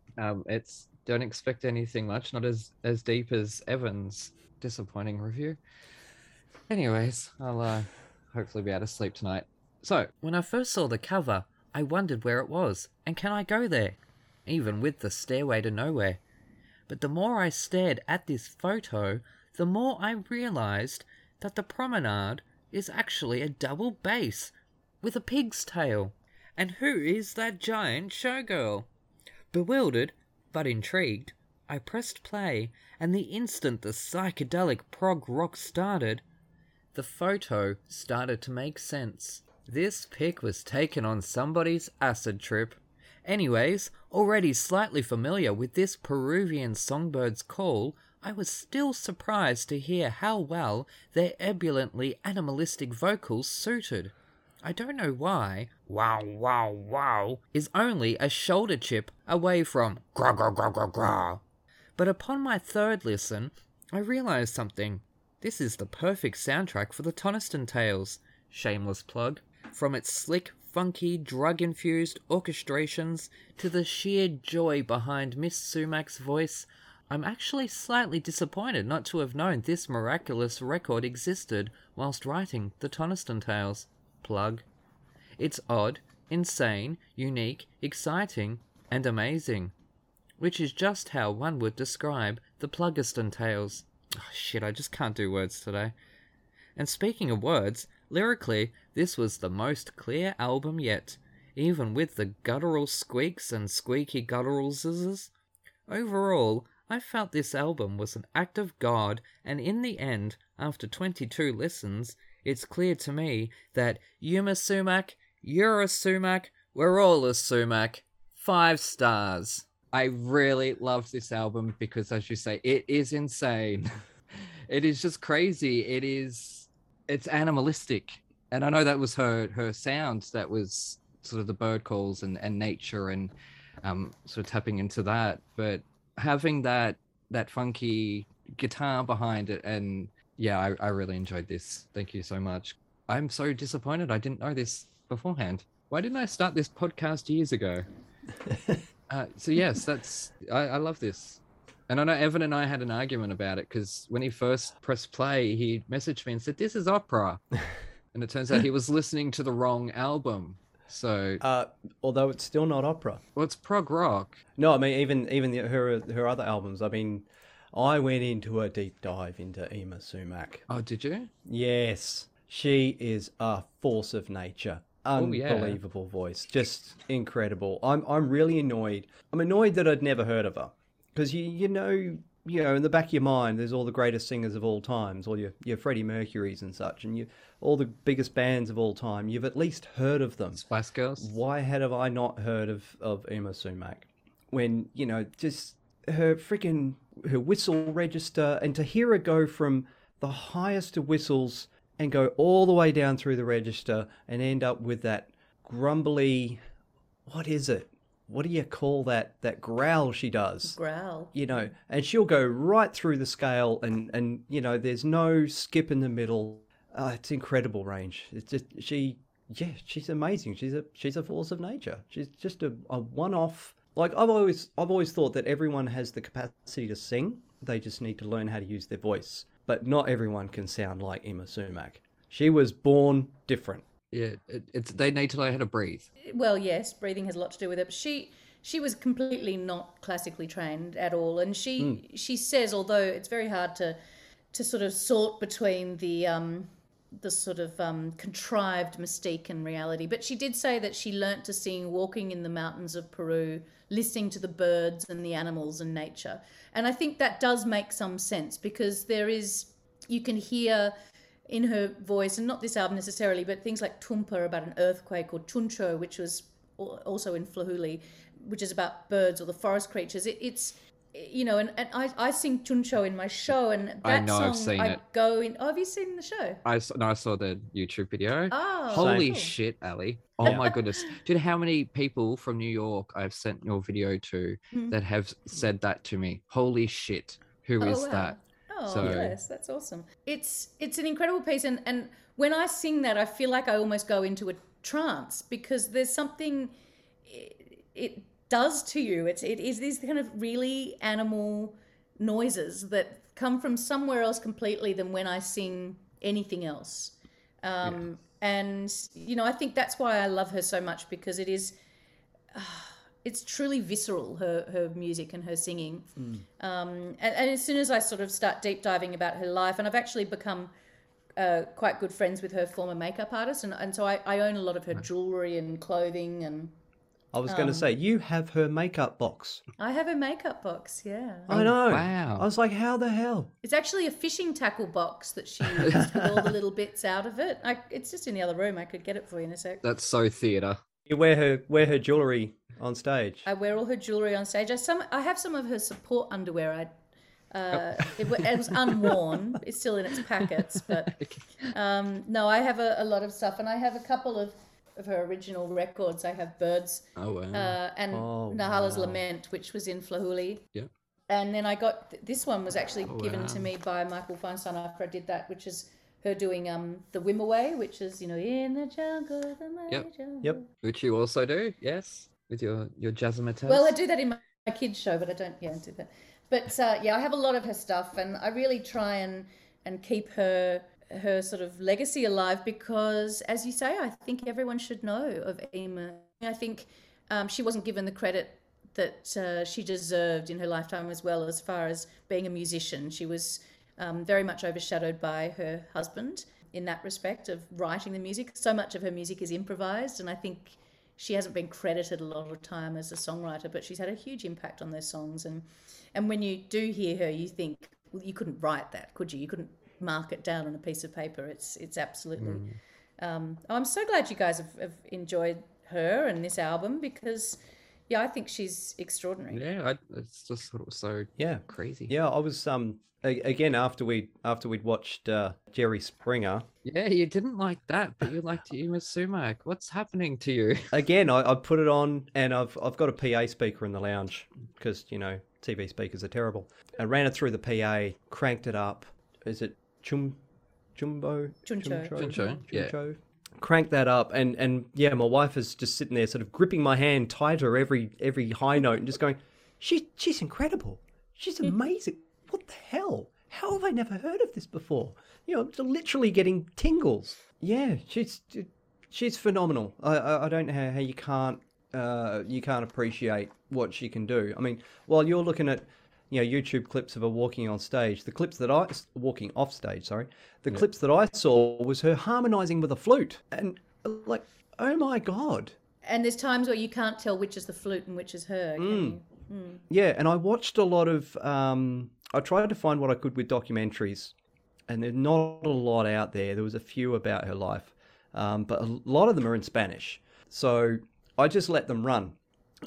It's don't expect anything much, not as deep as Evan's disappointing review. Anyways, I'll hopefully be able to sleep tonight. So, when I first saw the cover, I wondered where it was, and can I go there? Even with the stairway to nowhere. But the more I stared at this photo, the more I realised that the promenade is actually a double bass with a pig's tail. And who is that giant showgirl? Bewildered, but intrigued, I pressed play, and the instant the psychedelic prog rock started, the photo started to make sense. This pic was taken on somebody's acid trip. Anyways, already slightly familiar with this Peruvian songbird's call, I was still surprised to hear how well their ebulliently animalistic vocals suited. I don't know why, wow wow wow is only a shoulder chip away from gra gra gra gra gra. But upon my third listen, I realised something. This is the perfect soundtrack for the Toniston Tales, shameless plug. From its slick, funky, drug-infused orchestrations to the sheer joy behind Miss Sumac's voice, I'm actually slightly disappointed not to have known this miraculous record existed whilst writing the Toniston Tales. Plug. It's odd, insane, unique, exciting, and amazing. Which is just how one would describe the Plugiston Tales. Oh, shit, I just can't do words today. And speaking of words, lyrically, this was the most clear album yet, even with the guttural squeaks and squeaky guttural zzz. Overall, I felt this album was an act of God, and in the end, after 22 listens, it's clear to me that Yma Sumac, you're a sumac, we're all a sumac. 5 stars. I really loved this album because, as you say, it is insane. It is just crazy. It's animalistic. And I know that was her sound that was sort of the bird calls and nature and sort of tapping into that. But having that funky guitar behind it and yeah, I really enjoyed this. Thank you so much. I'm so disappointed I didn't know this beforehand. Why didn't I start this podcast years ago? So yes, I love this. And I know Evan and I had an argument about it because when he first pressed play, he messaged me and said, this is opera. And it turns out he was listening to the wrong album. So, although it's still not opera. Well, it's prog rock. No, I mean, even her other albums, I mean... I went into a deep dive into Yma Sumac. Oh, did you? Yes. She is a force of nature. Unbelievable voice. Just incredible. I'm really annoyed. I'm annoyed that I'd never heard of her. Because you know, in the back of your mind, there's all the greatest singers of all times, all your Freddie Mercury's and such, and all the biggest bands of all time. You've at least heard of them. Spice Girls. Why have I not heard of Yma Sumac? When, you know, just her freaking... her whistle register, and to hear her go from the highest of whistles and go all the way down through the register and end up with that grumbly, what is it? What do you call that growl she does? Growl. You know, and she'll go right through the scale and you know, there's no skip in the middle. It's incredible range. It's just, she's amazing. She's a force of nature. She's just a one-off. Like I've always thought that everyone has the capacity to sing. They just need to learn how to use their voice. But not everyone can sound like Yma Sumac. She was born different. Yeah, they need to learn how to breathe. Well, yes, breathing has a lot to do with it. But she was completely not classically trained at all, and she says, although it's very hard to sort of sort between the sort of contrived mystique and reality. But she did say that she learnt to sing walking in the mountains of Peru, listening to the birds and the animals and nature. And I think that does make some sense because you can hear in her voice, and not this album necessarily, but things like Tumpa about an earthquake or Chuncho, which was also in Flahooley, which is about birds or the forest creatures. It's... you know, and I sing Chuncho in my show, and that I know, song I've seen I it. Go in. Oh, have you seen the show? I saw the YouTube video. Oh, holy shit, Ali! Oh my goodness, dude! How many people from New York I've sent your video to that have said that to me? Holy shit! Who is that? Oh yes, that's awesome. It's an incredible piece, and when I sing that, I feel like I almost go into a trance because there's something it does to you. It is these kind of really animal noises that come from somewhere else completely than when I sing anything else. And you know, I think that's why I love her so much because it's truly visceral, her music and her singing. And as soon as I sort of start deep diving about her life, and I've actually become quite good friends with her former makeup artist, and so I own a lot of her jewelry and clothing. And I was going to say, you have her makeup box. I have her makeup box, yeah. I know. Wow. I was like, how the hell? It's actually a fishing tackle box that she used with all the little bits out of it. It's just in the other room. I could get it for you in a sec. That's so theatre. You wear her jewellery on stage. I wear all her jewellery on stage. I have some of her support underwear. It was unworn. It's still in its packets. But no, I have a lot of stuff, and I have a couple of her original records. I have Birds, and Nahala's Lament, which was in Flahooley. Yeah. And then I got this one was actually given to me by Michael Feinstein after I did that, which is her doing the Whim Away, which is, you know, in the jungle, the mighty jungle. Yep. Which you also do, yes, with your jazzmatazz. Well, I do that in my kids' show, but I don't do that. But I have a lot of her stuff, and I really try and keep her sort of legacy alive because, as you say, I think everyone should know of Yma. I think she wasn't given the credit that she deserved in her lifetime, as well as far as being a musician. She was very much overshadowed by her husband in that respect of writing the music. So much of her music is improvised, and I think she hasn't been credited a lot of time as a songwriter, but she's had a huge impact on those songs. And when you do hear her, you think, well, you couldn't write that, could you? You couldn't mark it down on a piece of paper. It's absolutely... I'm so glad you guys have enjoyed her and this album because, yeah, I think she's extraordinary. Yeah, it's just sort of so crazy. Yeah, I was... Again, after we'd watched Jerry Springer. Yeah, you didn't like that, but you liked Yma Sumac. What's happening to you? Again, I put it on, and I've got a PA speaker in the lounge because, you know, TV speakers are terrible. I ran it through the PA, cranked it up. Is it Chuncho? Yeah. Cranked that up, and my wife is just sitting there sort of gripping my hand tighter every high note and just going, she's incredible. She's amazing. What the hell? How have I never heard of this before? You know, I'm literally getting tingles. Yeah, she's phenomenal. I don't know how you can't appreciate what she can do. I mean, while you're looking at, you know, YouTube clips of her walking on stage, clips that I saw was her harmonizing with a flute, and like, oh my god. And there's times where you can't tell which is the flute and which is her. Can you? Mm. Yeah, and I watched a lot of... I tried to find what I could with documentaries, and there's not a lot out there. There was a few about her life, but a lot of them are in Spanish. So I just let them run.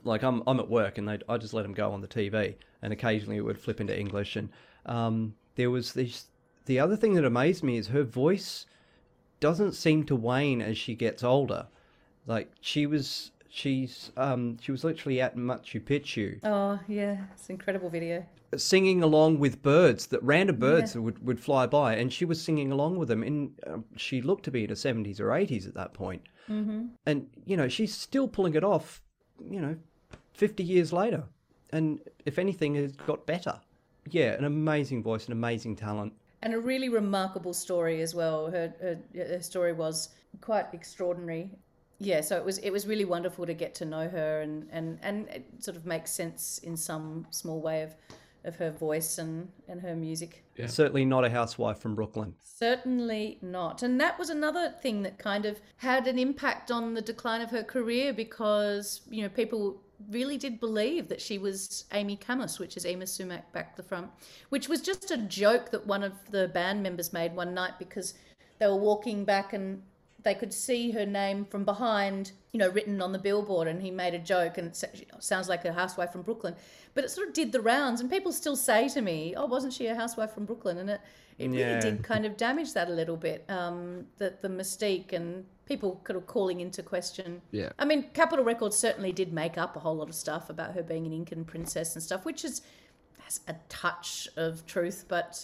Like, I'm at work, and I just let them go on the TV, and occasionally it would flip into English. And there was this... The other thing that amazed me is her voice doesn't seem to wane as she gets older. Like, she was literally at Machu Picchu. Oh yeah, it's an incredible video. Singing along with birds, that would fly by, and she was singing along with them. And she looked to be in her 70s or 80s at that point. Mm-hmm. And you know, she's still pulling it off. You know, 50 years later, and if anything, it's got better. Yeah, an amazing voice, an amazing talent, and a really remarkable story as well. Her story was quite extraordinary. Yeah, so it was really wonderful to get to know her and it sort of makes sense in some small way of her voice and her music. Yeah. Certainly not a housewife from Brooklyn. Certainly not. And that was another thing that kind of had an impact on the decline of her career because, you know, people really did believe that she was Amy Camus, which is Yma Sumac back the front, which was just a joke that one of the band members made one night because they were walking back and they could see her name from behind, you know, written on the billboard, and he made a joke, and it sounds like a housewife from Brooklyn. But it sort of did the rounds, and people still say to me, oh, wasn't she a housewife from Brooklyn? And it really did kind of damage that a little bit, the mystique, and people kind of calling into question. Yeah. I mean, Capitol Records certainly did make up a whole lot of stuff about her being an Incan princess and stuff, which has a touch of truth. But,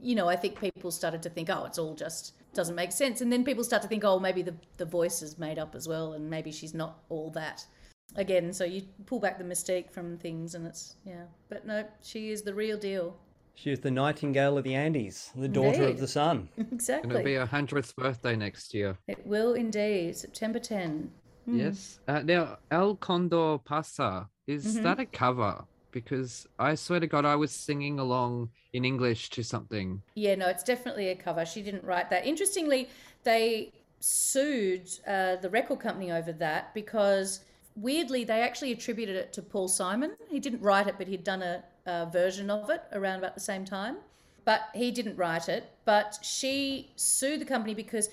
you know, I think people started to think, oh, it's all just... doesn't make sense. And then people start to think, oh, maybe the voice is made up as well, and maybe she's not all that. Again, so you pull back the mystique from things, and it's, yeah. But no, she is the real deal. She is the Nightingale of the Andes, the daughter of the sun. Exactly. It'll be her 100th birthday next year. It will indeed, September 10. Mm. Yes. Now, El Condor Pasa, is that a cover because I swear to God, I was singing along in English to something. Yeah, no, it's definitely a cover. She didn't write that. Interestingly, they sued the record company over that because weirdly they actually attributed it to Paul Simon. He didn't write it, but he'd done a version of it around about the same time. But he didn't write it. But she sued the company because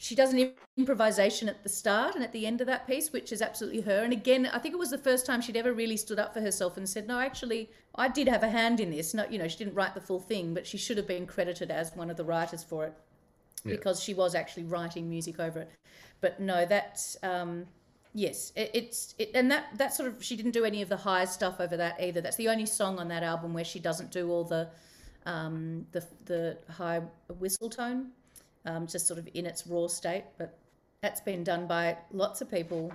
she does an improvisation at the start and at the end of that piece, which is absolutely her. And again, I think it was the first time she'd ever really stood up for herself and said, no, actually, I did have a hand in this. No, you know, she didn't write the full thing, but she should have been credited as one of the writers for it because she was actually writing music over it. But no, that's, yes, it's and that sort of, she didn't do any of the high stuff over that either. That's the only song on that album where she doesn't do all the high whistle tone. Just sort of in its raw state, but that's been done by lots of people.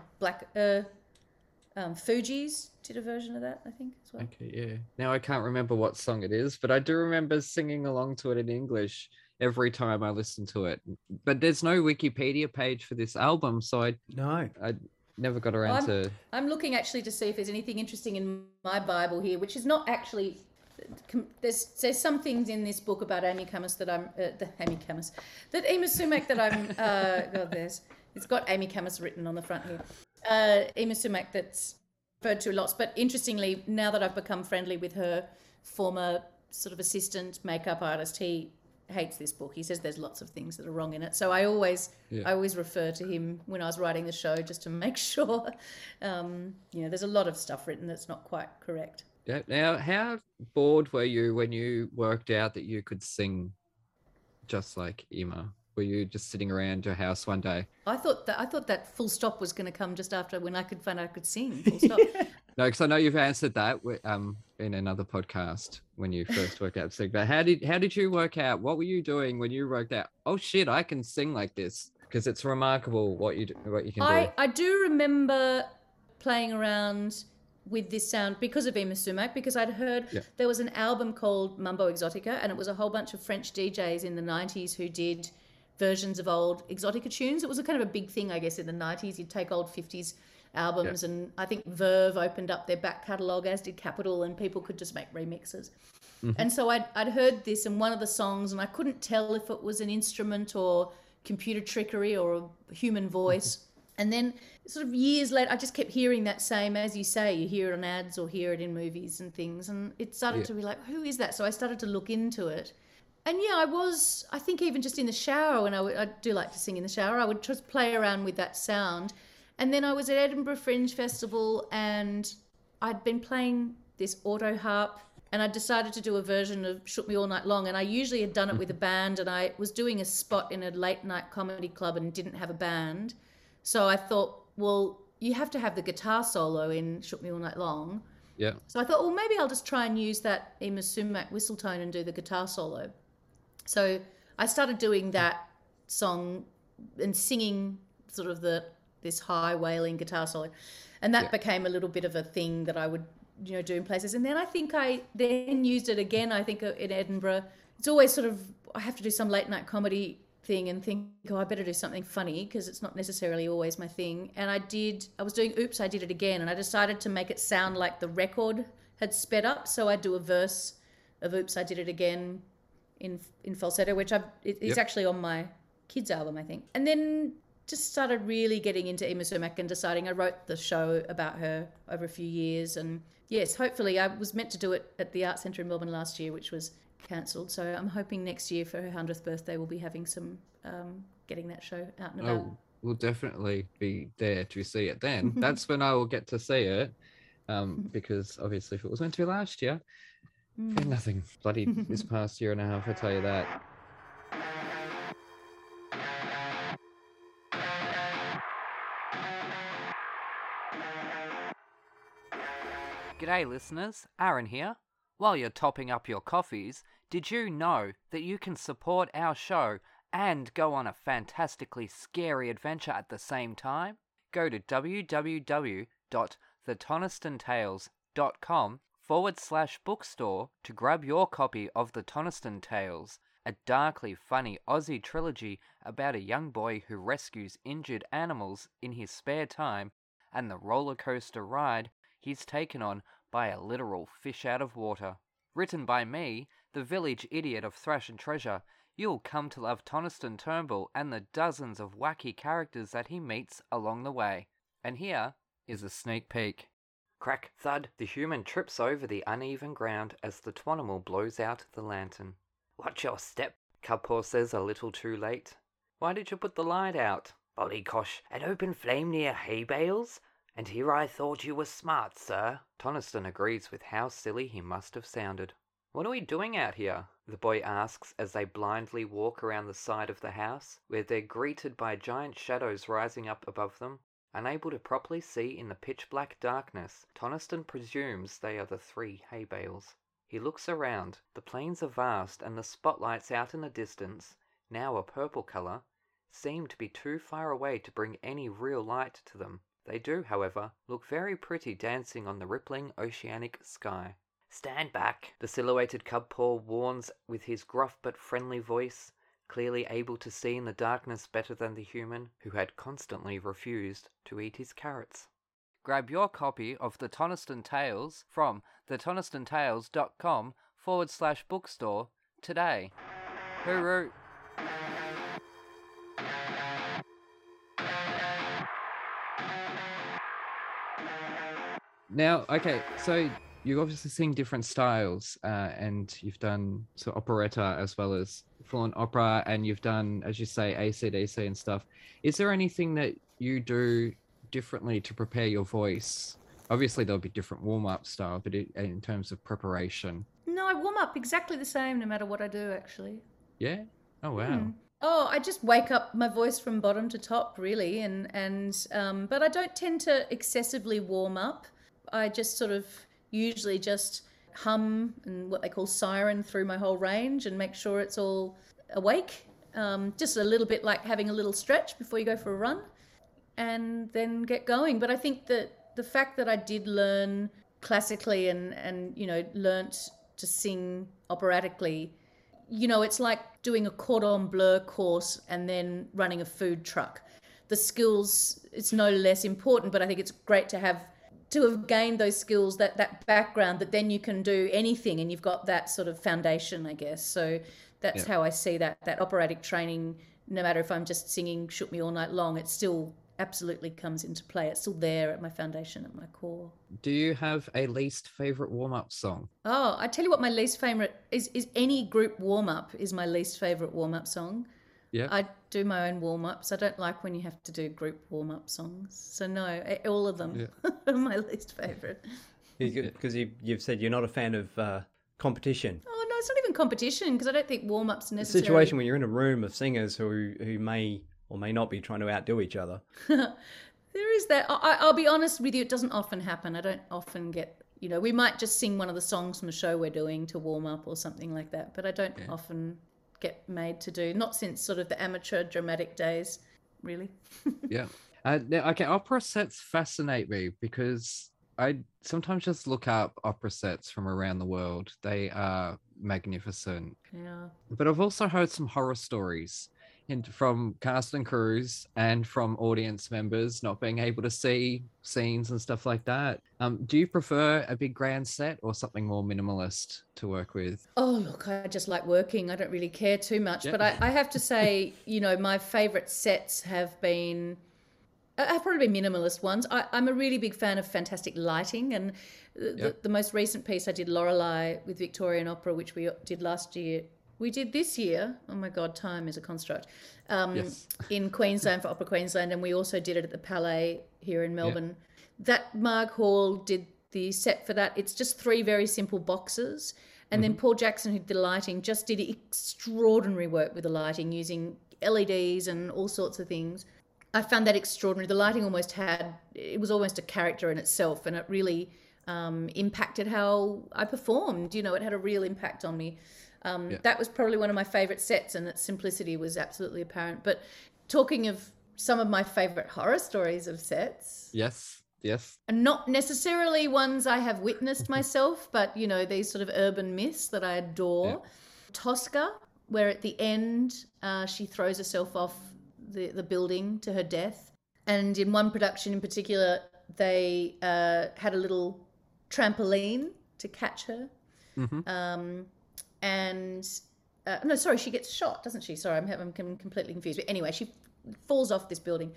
Fugees did a version of that, I think, as well. Okay, yeah. Now I can't remember what song it is, but I do remember singing along to it in English every time I listened to it. But there's no Wikipedia page for this album, so I never got around to... I'm looking actually to see if there's anything interesting in my Bible here, which is not actually... There's some things in this book about Yma Sumac that I'm it's got Amy Camus written on the front here. Yma Sumac that's referred to lots, but interestingly, now that I've become friendly with her former sort of assistant makeup artist, he hates this book. He says there's lots of things that are wrong in it. So I always refer to him when I was writing the show just to make sure. There's a lot of stuff written that's not quite correct. Yeah. Now, how bored were you when you worked out that you could sing just like Yma? Were you just sitting around your house one day? I thought that full stop was going to come just after when I could find out I could sing. Full stop. No, because I know you've answered that in another podcast when you first worked out to sing. But how did you work out? What were you doing when you worked out, oh shit, I can sing like this? Because it's remarkable what you can do. I do remember playing around with this sound because of Yma Sumac, because I'd heard there was an album called Mambo Exotica, and it was a whole bunch of French DJs in the 90s who did versions of old Exotica tunes. It was a kind of a big thing, I guess, in the 90s. You'd take old 50s albums and I think Verve opened up their back catalogue, as did Capitol, and people could just make remixes. Mm-hmm. And so I'd heard this and one of the songs, and I couldn't tell if it was an instrument or computer trickery or a human voice. Mm-hmm. And then sort of years later, I just kept hearing that same, as you say, you hear it on ads or hear it in movies and things. And it started to be like, who is that? So I started to look into it. And yeah, I think even just in the shower, when I do like to sing in the shower, I would just play around with that sound. And then I was at Edinburgh Fringe Festival and I'd been playing this auto harp and I decided to do a version of Shook Me All Night Long. And I usually had done it with a band, and I was doing a spot in a late night comedy club and didn't have a band. So I thought, well, you have to have the guitar solo in Shook Me All Night Long. Yeah. So I thought, well, maybe I'll just try and use that Yma Sumac whistle tone and do the guitar solo. So I started doing that song and singing sort of this high wailing guitar solo. And that became a little bit of a thing that I would, do in places. And then I think I then used it again, I think, in Edinburgh. It's always sort of, I have to do some late night comedy thing and think, oh, I better do something funny because it's not necessarily always my thing. And I was doing Oops, I Did It Again, and I decided to make it sound like the record had sped up. So I do a verse of Oops, I Did It Again in falsetto, which it's actually on my kids' album, I think. And then just started really getting into Yma Sumac and deciding, I wrote the show about her over a few years. And yes, hopefully I was meant to do it at the Art Centre in Melbourne last year, which was cancelled, so I'm hoping next year for her 100th birthday we'll be having some getting that show out and about. We'll definitely be there to see it then. That's when I will get to see it, because obviously if it was meant to be last year, nothing bloody this past year and a half, I tell you that. G'day listeners, Aaron here. While you're topping up your coffees, did you know that you can support our show and go on a fantastically scary adventure at the same time? Go to www.thetonistontales.com/bookstore to grab your copy of The Toniston Tales, a darkly funny Aussie trilogy about a young boy who rescues injured animals in his spare time and the rollercoaster ride he's taken on by a literal fish out of water. Written by me, the village idiot of Thrush and Treasure, you'll come to love Toniston Turnbull and the dozens of wacky characters that he meets along the way. And here is a sneak peek. Crack, thud, the human trips over the uneven ground as the Twonimal blows out the lantern. Watch your step, Kapoor says a little too late. Why did you put the light out? Golly gosh, an open flame near hay bales? And here I thought you were smart, sir. Toniston agrees with how silly he must have sounded. What are we doing out here? The boy asks as they blindly walk around the side of the house, where they're greeted by giant shadows rising up above them. Unable to properly see in the pitch-black darkness, Toniston presumes they are the three hay bales. He looks around. The plains are vast, and the spotlights out in the distance, now a purple colour, seem to be too far away to bring any real light to them. They do, however, look very pretty dancing on the rippling oceanic sky. Stand back, the silhouetted Cubpaw warns with his gruff but friendly voice, clearly able to see in the darkness better than the human, who had constantly refused to eat his carrots. Grab your copy of The Toniston Tales from thetonistontales.com/bookstore today. Hooroo! Now, okay, so you obviously sing different styles, and you've done so operetta as well as full-on opera, and you've done, as you say, AC/DC and stuff. Is there anything that you do differently to prepare your voice? Obviously, there'll be different warm-up style, but in terms of preparation. No, I warm up exactly the same no matter what I do, actually. Yeah? Oh, wow. Mm. Oh, I just wake up my voice from bottom to top, really, and but I don't tend to excessively warm up. I just sort of usually just hum and what they call siren through my whole range and make sure it's all awake. Just a little bit like having a little stretch before you go for a run and then get going. But I think that the fact that I did learn classically and you know, learnt to sing operatically, you know, it's like doing a cordon bleu course and then running a food truck. The skills, it's no less important, but I think it's great to have gained those skills, that background, that then you can do anything and you've got that sort of foundation, I guess. So that's how I see that operatic training, no matter if I'm just singing Shook Me All Night Long, it still absolutely comes into play. It's still there at my foundation, at my core. Do you have a least favourite warm-up song? Oh, I tell you what my least favourite is any group warm-up is my least favourite warm-up song. Yeah. I do my own warm-ups. I don't like when you have to do group warm-up songs. So no, all of them are my least favourite. Because you've said you're not a fan of competition. Oh, no, it's not even competition because I don't think warm-ups are necessary. It's a situation where you're in a room of singers who may or may not be trying to outdo each other. There is that. I'll be honest with you, it doesn't often happen. I don't often get, you know, we might just sing one of the songs from the show we're doing to warm up or something like that, but I don't often get made to do, not since sort of the amateur dramatic days, really. Yeah. Okay, opera sets fascinate me because I sometimes just look up opera sets from around the world. They are magnificent. Yeah. But I've also heard some horror stories from cast and crews and from audience members not being able to see scenes and stuff like that. Do you prefer a big grand set or something more minimalist to work with? Oh, look, I just like working. I don't really care too much. Yeah. But I have to say, you know, my favourite sets have been... I've probably been minimalist ones. I'm a really big fan of fantastic lighting, and the most recent piece I did, Lorelei, with Victorian Opera, which we did last year. We did this year, oh my God, time is a construct, in Queensland for Opera Queensland, and we also did it at the Palais here in Melbourne. Yeah. That Marg Hall did the set for that. It's just three very simple boxes. And then Paul Jackson, who did the lighting, just did extraordinary work with the lighting using LEDs and all sorts of things. I found that extraordinary. The lighting it was almost a character in itself, and it really impacted how I performed. You know, it had a real impact on me. That was probably one of my favourite sets, and its simplicity was absolutely apparent. But talking of some of my favourite horror stories of sets. Yes. And not necessarily ones I have witnessed myself, but, you know, these sort of urban myths that I adore. Yeah. Tosca, where at the end she throws herself off the building to her death. And in one production in particular, they had a little trampoline to catch her. Mm-hmm. No, sorry, she gets shot, doesn't she? Sorry, I'm completely confused. But anyway, she falls off this building.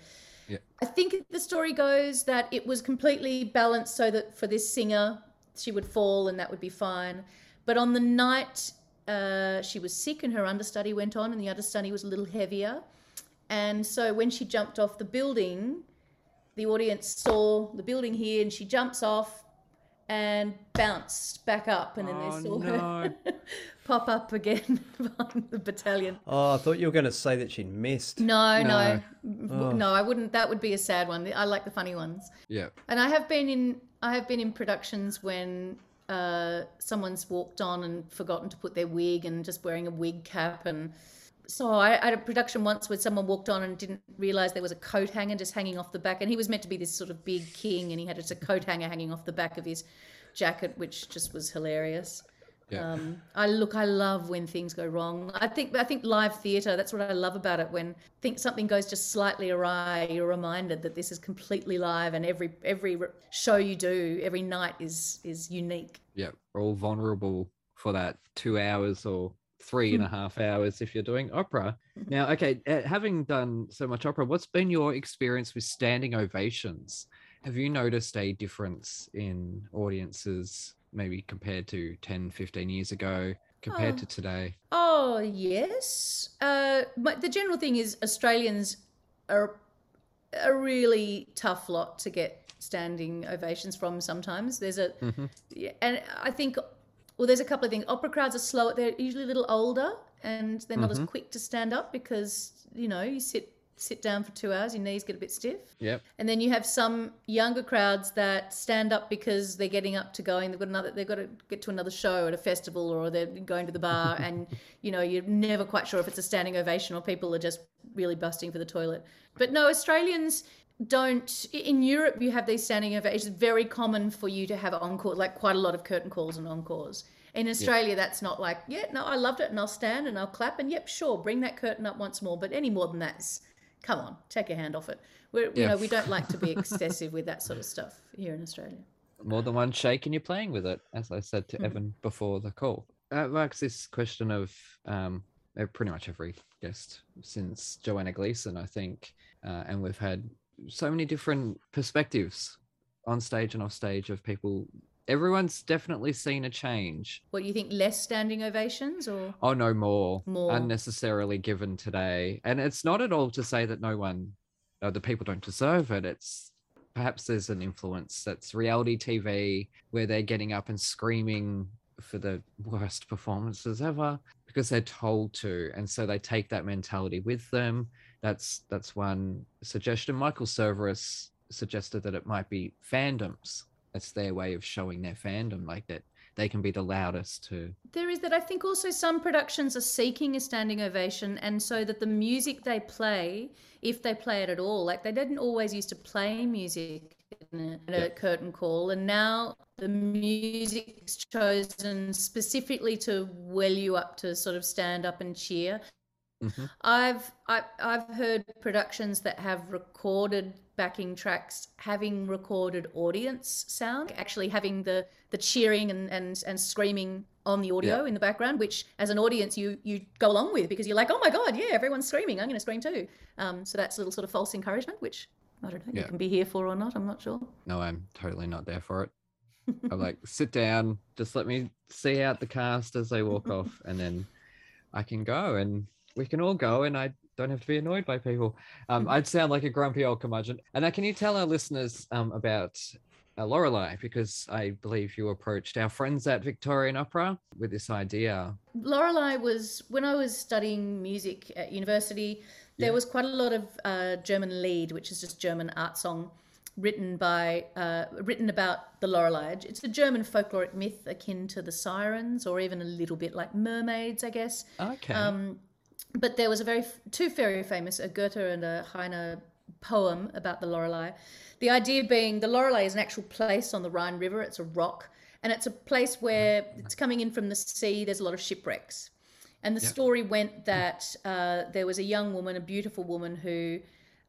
Yeah. I think the story goes that it was completely balanced so that for this singer, she would fall and that would be fine. But on the night she was sick and her understudy went on and the understudy was a little heavier. And so when she jumped off the building, the audience saw the building here and she jumps off and bounced back up, and then they saw her pop up again behind the battalion. Oh, I thought you were going to say that she'd missed. No, I wouldn't. That would be a sad one. I like the funny ones. Yeah. And I have been in productions when someone's walked on and forgotten to put their wig and just wearing a wig cap. And so I had a production once where someone walked on and didn't realise there was a coat hanger just hanging off the back, and he was meant to be this sort of big king, and he had just a coat hanger hanging off the back of his jacket, which just was hilarious. Yeah. I love when things go wrong. I think live theatre, that's what I love about it. When I think something goes just slightly awry, you're reminded that this is completely live, and every show you do, every night is unique. Yeah, we're all vulnerable for that 2 hours or 3.5 hours if you're doing opera. Now, okay, having done so much opera, what's been your experience with standing ovations? Have you noticed a difference in audiences maybe compared to 10, 15 years ago compared to today? Oh, yes. But the general thing is Australians are a really tough lot to get standing ovations from sometimes. And I think... Well, there's a couple of things. Opera crowds are slow. They're usually a little older and they're not as quick to stand up because, you know, you sit down for 2 hours, your knees get a bit stiff. Yep. And then you have some younger crowds that stand up because they're getting up to going. They've got to get to another show at a festival, or they're going to the bar and, you know, you're never quite sure if it's a standing ovation or people are just really busting for the toilet. But no, Australians... in Europe you have these standing ovations. It's very common for you to have encore, like quite a lot of curtain calls and encores. In Australia, that's not like, I loved it and I'll stand and I'll clap and sure, bring that curtain up once more, but any more than that's, come on, take your hand off it. We don't like to be excessive with that sort of stuff here in Australia. More than one shake and you're playing with it, as I said to Evan before the call. Marks this question of pretty much every guest since Joanna Gleason, I think, and we've had so many different perspectives on stage and off stage of people. Everyone's definitely seen a change. What do you think, less standing ovations or? Oh, no, more unnecessarily given today. And it's not at all to say that the people don't deserve it. It's perhaps there's an influence that's reality TV where they're getting up and screaming for the worst performances ever because they're told to. And so they take that mentality with them. That's one suggestion. Michael Cerveris suggested that it might be fandoms. That's their way of showing their fandom, like that they can be the loudest too. There is that. I think also some productions are seeking a standing ovation, and so that the music they play, if they play it at all, like they didn't always used to play music in a curtain call, and now the music's chosen specifically to well you up to sort of stand up and cheer. Mm-hmm. I've heard productions that have recorded backing tracks having recorded audience sound, actually having the cheering and screaming on the audio in the background, which as an audience you go along with because you're like, oh my god, yeah, everyone's screaming, I'm going to scream too. So that's a little sort of false encouragement, which I don't know you can be here for or not, I'm not sure. No, I'm totally not there for it. I'm like, sit down, just let me see out the cast as they walk off and then I can go and we can all go and I don't have to be annoyed by people. I'd sound like a grumpy old curmudgeon. And now, can you tell our listeners about Lorelei? Because I believe you approached our friends at Victorian Opera with this idea. Lorelei was, when I was studying music at university, there was quite a lot of German Lied, which is just German art song, written about the Lorelei. It's a German folkloric myth akin to the sirens or even a little bit like mermaids, I guess. Okay. But there was two very famous, a Goethe and a Heine poem about the Lorelei. The idea being the Lorelei is an actual place on the Rhine River. It's a rock, and it's a place where it's coming in from the sea. There's a lot of shipwrecks. And the story went that there was a young woman, a beautiful woman who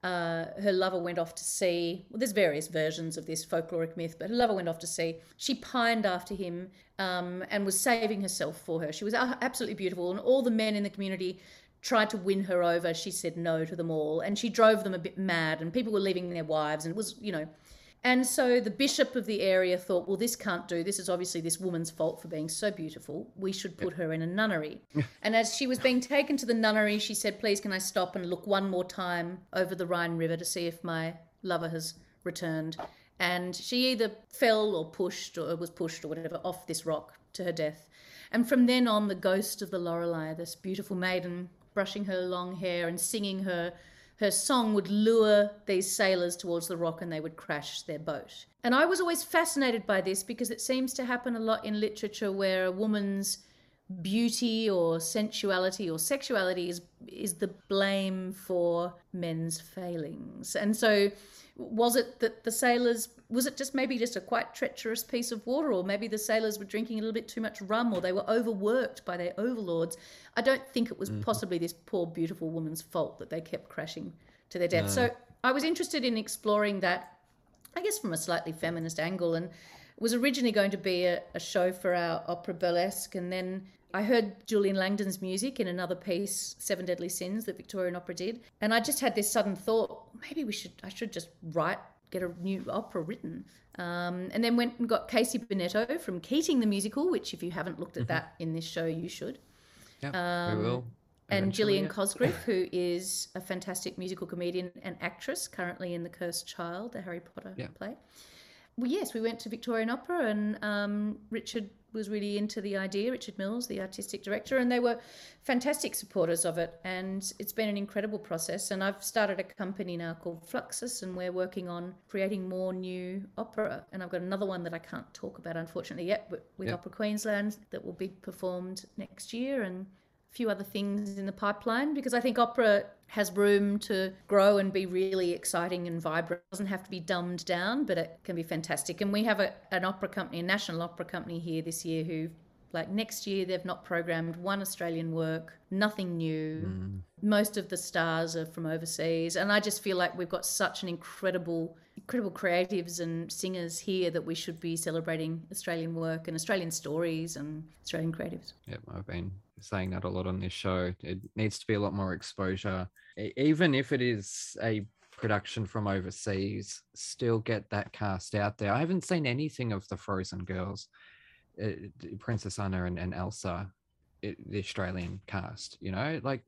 Her lover went off to sea. Well, there's various versions of this folkloric myth, but her lover went off to sea. She pined after him and was saving herself for her. She was absolutely beautiful, and all the men in the community tried to win her over. She said no to them all, and she drove them a bit mad, and people were leaving their wives, and it was, you know. And so the bishop of the area thought, well, this can't do. This is obviously this woman's fault for being so beautiful. We should put her in a nunnery. And as she was being taken to the nunnery, she said, please, can I stop and look one more time over the Rhine River to see if my lover has returned? And she either fell or pushed or was pushed or whatever off this rock to her death. And from then on, the ghost of the Lorelei, this beautiful maiden, brushing her long hair and singing her song, would lure these sailors towards the rock and they would crash their boat. And I was always fascinated by this because it seems to happen a lot in literature where a woman's beauty or sensuality or sexuality is the blame for men's failings. And so was it that the sailors, was it just maybe just a quite treacherous piece of water, or maybe the sailors were drinking a little bit too much rum, or they were overworked by their overlords? I don't think it was possibly this poor, beautiful woman's fault that they kept crashing to their death. No. So I was interested in exploring that, I guess, from a slightly feminist angle, and it was originally going to be a show for our opera burlesque, and then I heard Julian Langdon's music in another piece, Seven Deadly Sins, that Victorian Opera did, and I just had this sudden thought, maybe I should just get a new opera written. And then went and got Casey Bonetto from Keating the Musical, which if you haven't looked at that in this show, you should. Yeah, we will. And Gillian Cosgrove, who is a fantastic musical comedian and actress, currently in The Cursed Child, the Harry Potter play. Well, yes, we went to Victorian Opera, and Richard was really into the idea, Richard Mills, the artistic director, and they were fantastic supporters of it, and it's been an incredible process. And I've started a company now called Fluxus, and we're working on creating more new opera, and I've got another one that I can't talk about, unfortunately, yet, but with Opera Queensland that will be performed next year, and a few other things in the pipeline, because I think opera has room to grow and be really exciting and vibrant. It doesn't have to be dumbed down, but it can be fantastic. And we have an opera company, a national opera company here this year, who, like, next year they've not programmed one Australian work, nothing new. Most of the stars are from overseas. And I just feel like we've got such an incredible creatives and singers here that we should be celebrating Australian work and Australian stories and Australian creatives. Yep, I've been saying that a lot on this show. It needs to be a lot more exposure. Even if it is a production from overseas, still get that cast out there. I haven't seen anything of the Frozen girls, Princess Anna and Elsa, the Australian cast, you know, like,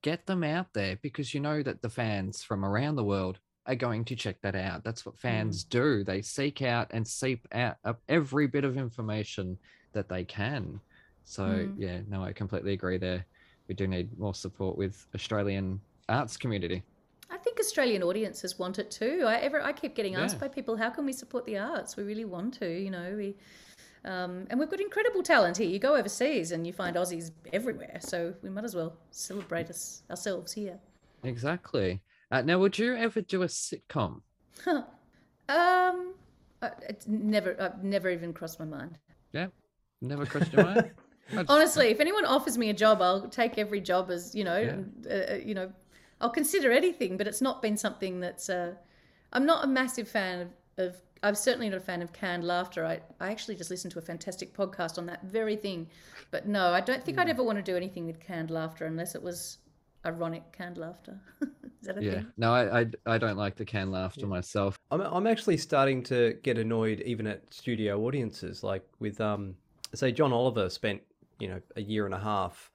get them out there, because you know that the fans from around the world are going to check that out. That's what fans do. They seek out and seep out every bit of information that they can. So yeah, no, I completely agree there. We do need more support with Australian arts community. I think Australian audiences want it too. I keep getting asked by people, how can we support the arts? We really want to, you know. And we've got incredible talent here. You go overseas and you find Aussies everywhere. So we might as well celebrate ourselves here. Exactly. Now, would you ever do a sitcom? I've never even crossed my mind. Yeah, never crossed your mind. Honestly, if anyone offers me a job, I'll take every job as, you know, I'll consider anything, but it's not been something that's, I'm not a massive fan of I'm certainly not a fan of canned laughter. I actually just listened to a fantastic podcast on that very thing, but no, I don't think I'd ever want to do anything with canned laughter unless it was ironic canned laughter. Is that a thing? No, I don't like the canned laughter myself. I'm actually starting to get annoyed even at studio audiences, like with, say John Oliver spent, you know, a year and a half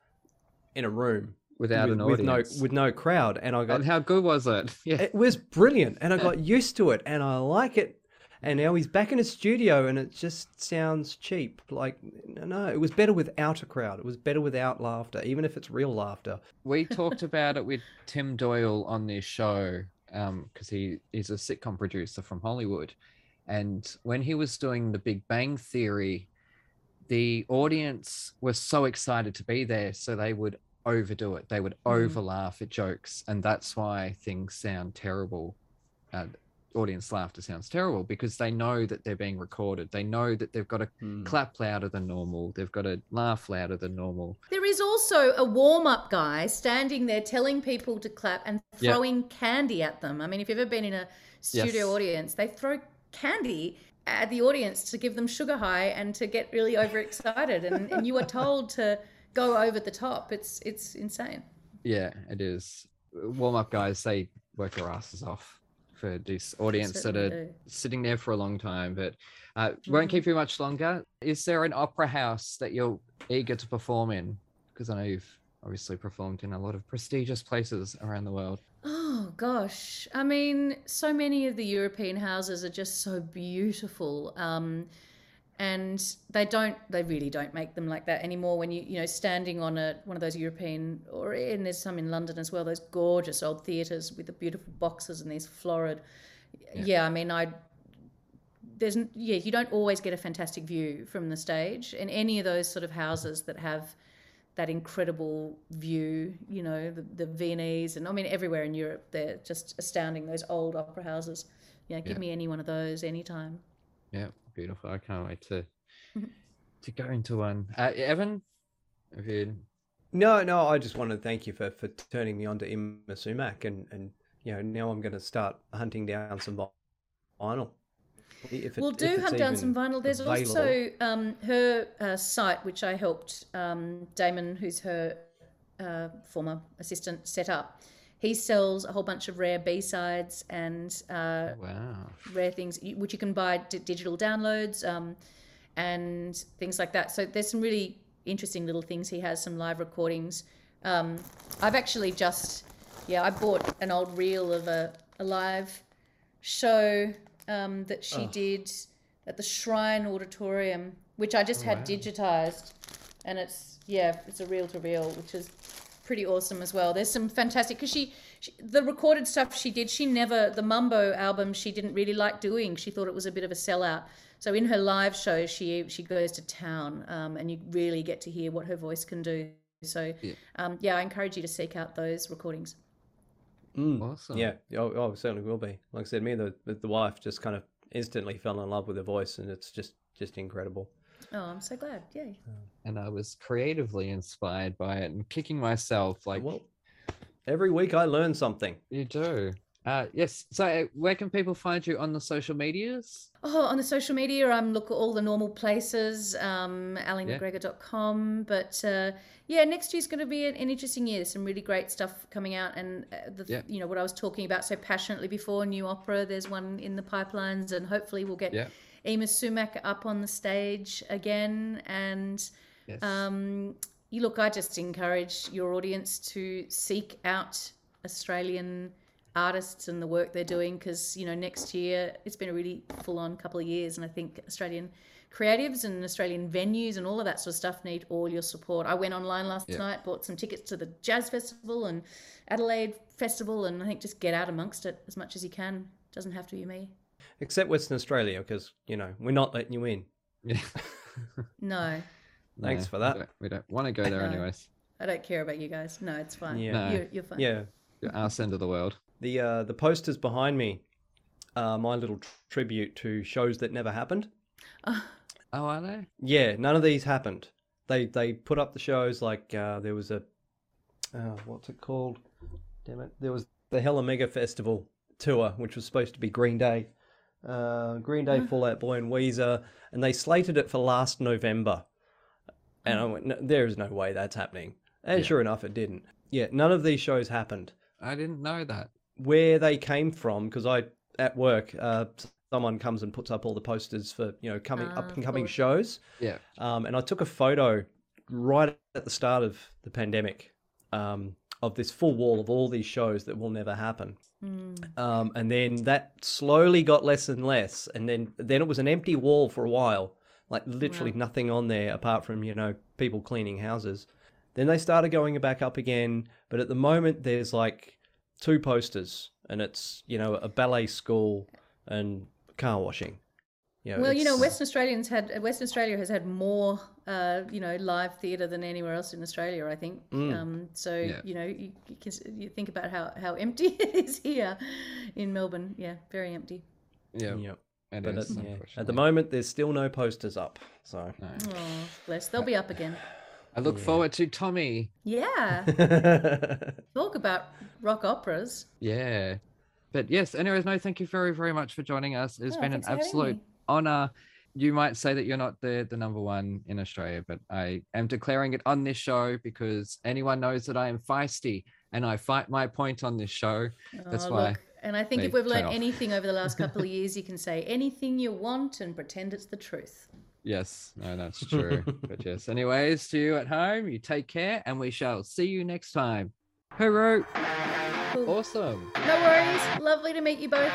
in a room without an audience. With no crowd. And I got, and how good was it? Yeah. It was brilliant. And I got used to it and I like it. And now he's back in a studio and it just sounds cheap. Like, no, it was better without a crowd. It was better without laughter, even if it's real laughter. We talked about it with Tim Doyle on this show, because he is a sitcom producer from Hollywood. And when he was doing The Big Bang Theory, the audience were so excited to be there, so they would overdo it. They would over laugh at jokes, and that's why things sound terrible audience laughter sounds terrible, because they know that they're being recorded. They know that they've got to clap louder than normal. They've got to laugh louder than normal. There is also a warm-up guy standing there telling people to clap and throwing candy at them. I mean, if you've ever been in a studio audience, they throw candy at the audience to give them sugar high and to get really overexcited. And you are told to go over the top. It's insane. Yeah, it is. Warm-up guys, they work their asses off for this audience that are sitting there for a long time, but won't keep you much longer. Is there an opera house that you're eager to perform in? Because I know you've obviously performed in a lot of prestigious places around the world. Oh, gosh. I mean, so many of the European houses are just so beautiful. And they really don't make them like that anymore. When you know, standing on one of those European, and there's some in London as well, those gorgeous old theatres with the beautiful boxes and these florid. You don't always get a fantastic view from the stage in any of those sort of houses that have that incredible view, you know, the Viennese, and I mean, everywhere in Europe, they're just astounding, those old opera houses. Yeah, give me any one of those anytime. Yeah. Beautiful. I can't wait to go into one. Evan, have you... No, I just wanted to thank you for turning me on to Yma Sumac, and you know, now I'm going to start hunting down some vinyl. There's available. Also her site, which I helped Damon, who's her former assistant, set up. He sells a whole bunch of rare B-sides and rare things, which you can buy digital downloads and things like that. So there's some really interesting little things. He has some live recordings. I've actually I bought an old reel of a live show that she did at the Shrine Auditorium, which I just had digitized. And it's a reel-to-reel, which is pretty awesome as well. There's some fantastic, because she the recorded stuff she did, the Mambo album she didn't really like doing. She thought it was a bit of a sellout. So in her live show, she goes to town, and you really get to hear what her voice can do. So I encourage you to seek out those recordings. Awesome. Yeah, I certainly will be. Like I said, me and the wife just kind of instantly fell in love with her voice, and it's just incredible. Oh, I'm so glad. Yay. And I was creatively inspired by it and kicking myself. Every week I learn something. You do. Yes. So where can people find you on the social medias? Oh, on the social media, look at all the normal places, alimcgregor.com. But next year's going to be an interesting year. There's some really great stuff coming out, and you know what I was talking about so passionately before, new opera. There's one in the pipelines, and hopefully we'll get Yma Sumac up on the stage again. And I just encourage your audience to seek out Australian artists and the work they're doing, because, you know, next year it's been a really full-on couple of years, and I think Australian creatives and Australian venues and all of that sort of stuff need all your support. I went online last night, bought some tickets to the Jazz Festival and Adelaide Festival, and I think just get out amongst it as much as you can. It doesn't have to be me. Except Western Australia, because, you know, we're not letting you in. Yeah. No. Thanks for that. We don't want to go there anyways. I don't care about you guys. No, it's fine. Yeah. No. You're fine. Yeah. You're our end of the world. The posters behind me are my little tribute to shows that never happened. Oh, are they? Yeah, none of these happened. They put up the shows like there was a... what's it called? Damn it. There was the Hella Mega Festival tour, which was supposed to be Green Day. Fall Out Boy and Weezer, and they slated it for last November, and I went, no, there is no way that's happening, and sure enough it didn't. None of these shows happened. I didn't know that, where they came from, because I at work someone comes and puts up all the posters for, you know, coming up and coming shows, and I took a photo right at the start of the pandemic of this full wall of all these shows that will never happen. And then that slowly got less and less, and then it was an empty wall for a while, like literally nothing on there apart from, you know, people cleaning houses. Then they started going back up again, but at the moment there's like two posters, and it's, you know, a ballet school and car washing. You know, well, you know, Western Australia has had more, live theatre than anywhere else in Australia, I think. You think about how empty it is here in Melbourne. Yeah, very empty. Yeah. Yep. At the moment, there's still no posters up. So, no. Oh, bless. They'll be up again. I look forward to Tommy. Yeah. Talk about rock operas. Yeah. But yes, anyways, no, thank you very, very much for joining us. It's been an absolute honor. You might say that you're not the number one in Australia, but I am declaring it on this show because anyone knows that I am feisty and I fight my point on this show. That's why. Look. And I think if we've learned anything over the last couple of years, you can say anything you want and pretend it's the truth. Yes, no, that's true. But yes, anyways, to you at home, you take care and we shall see you next time. Hooroo! Cool. Awesome. No worries. Lovely to meet you both.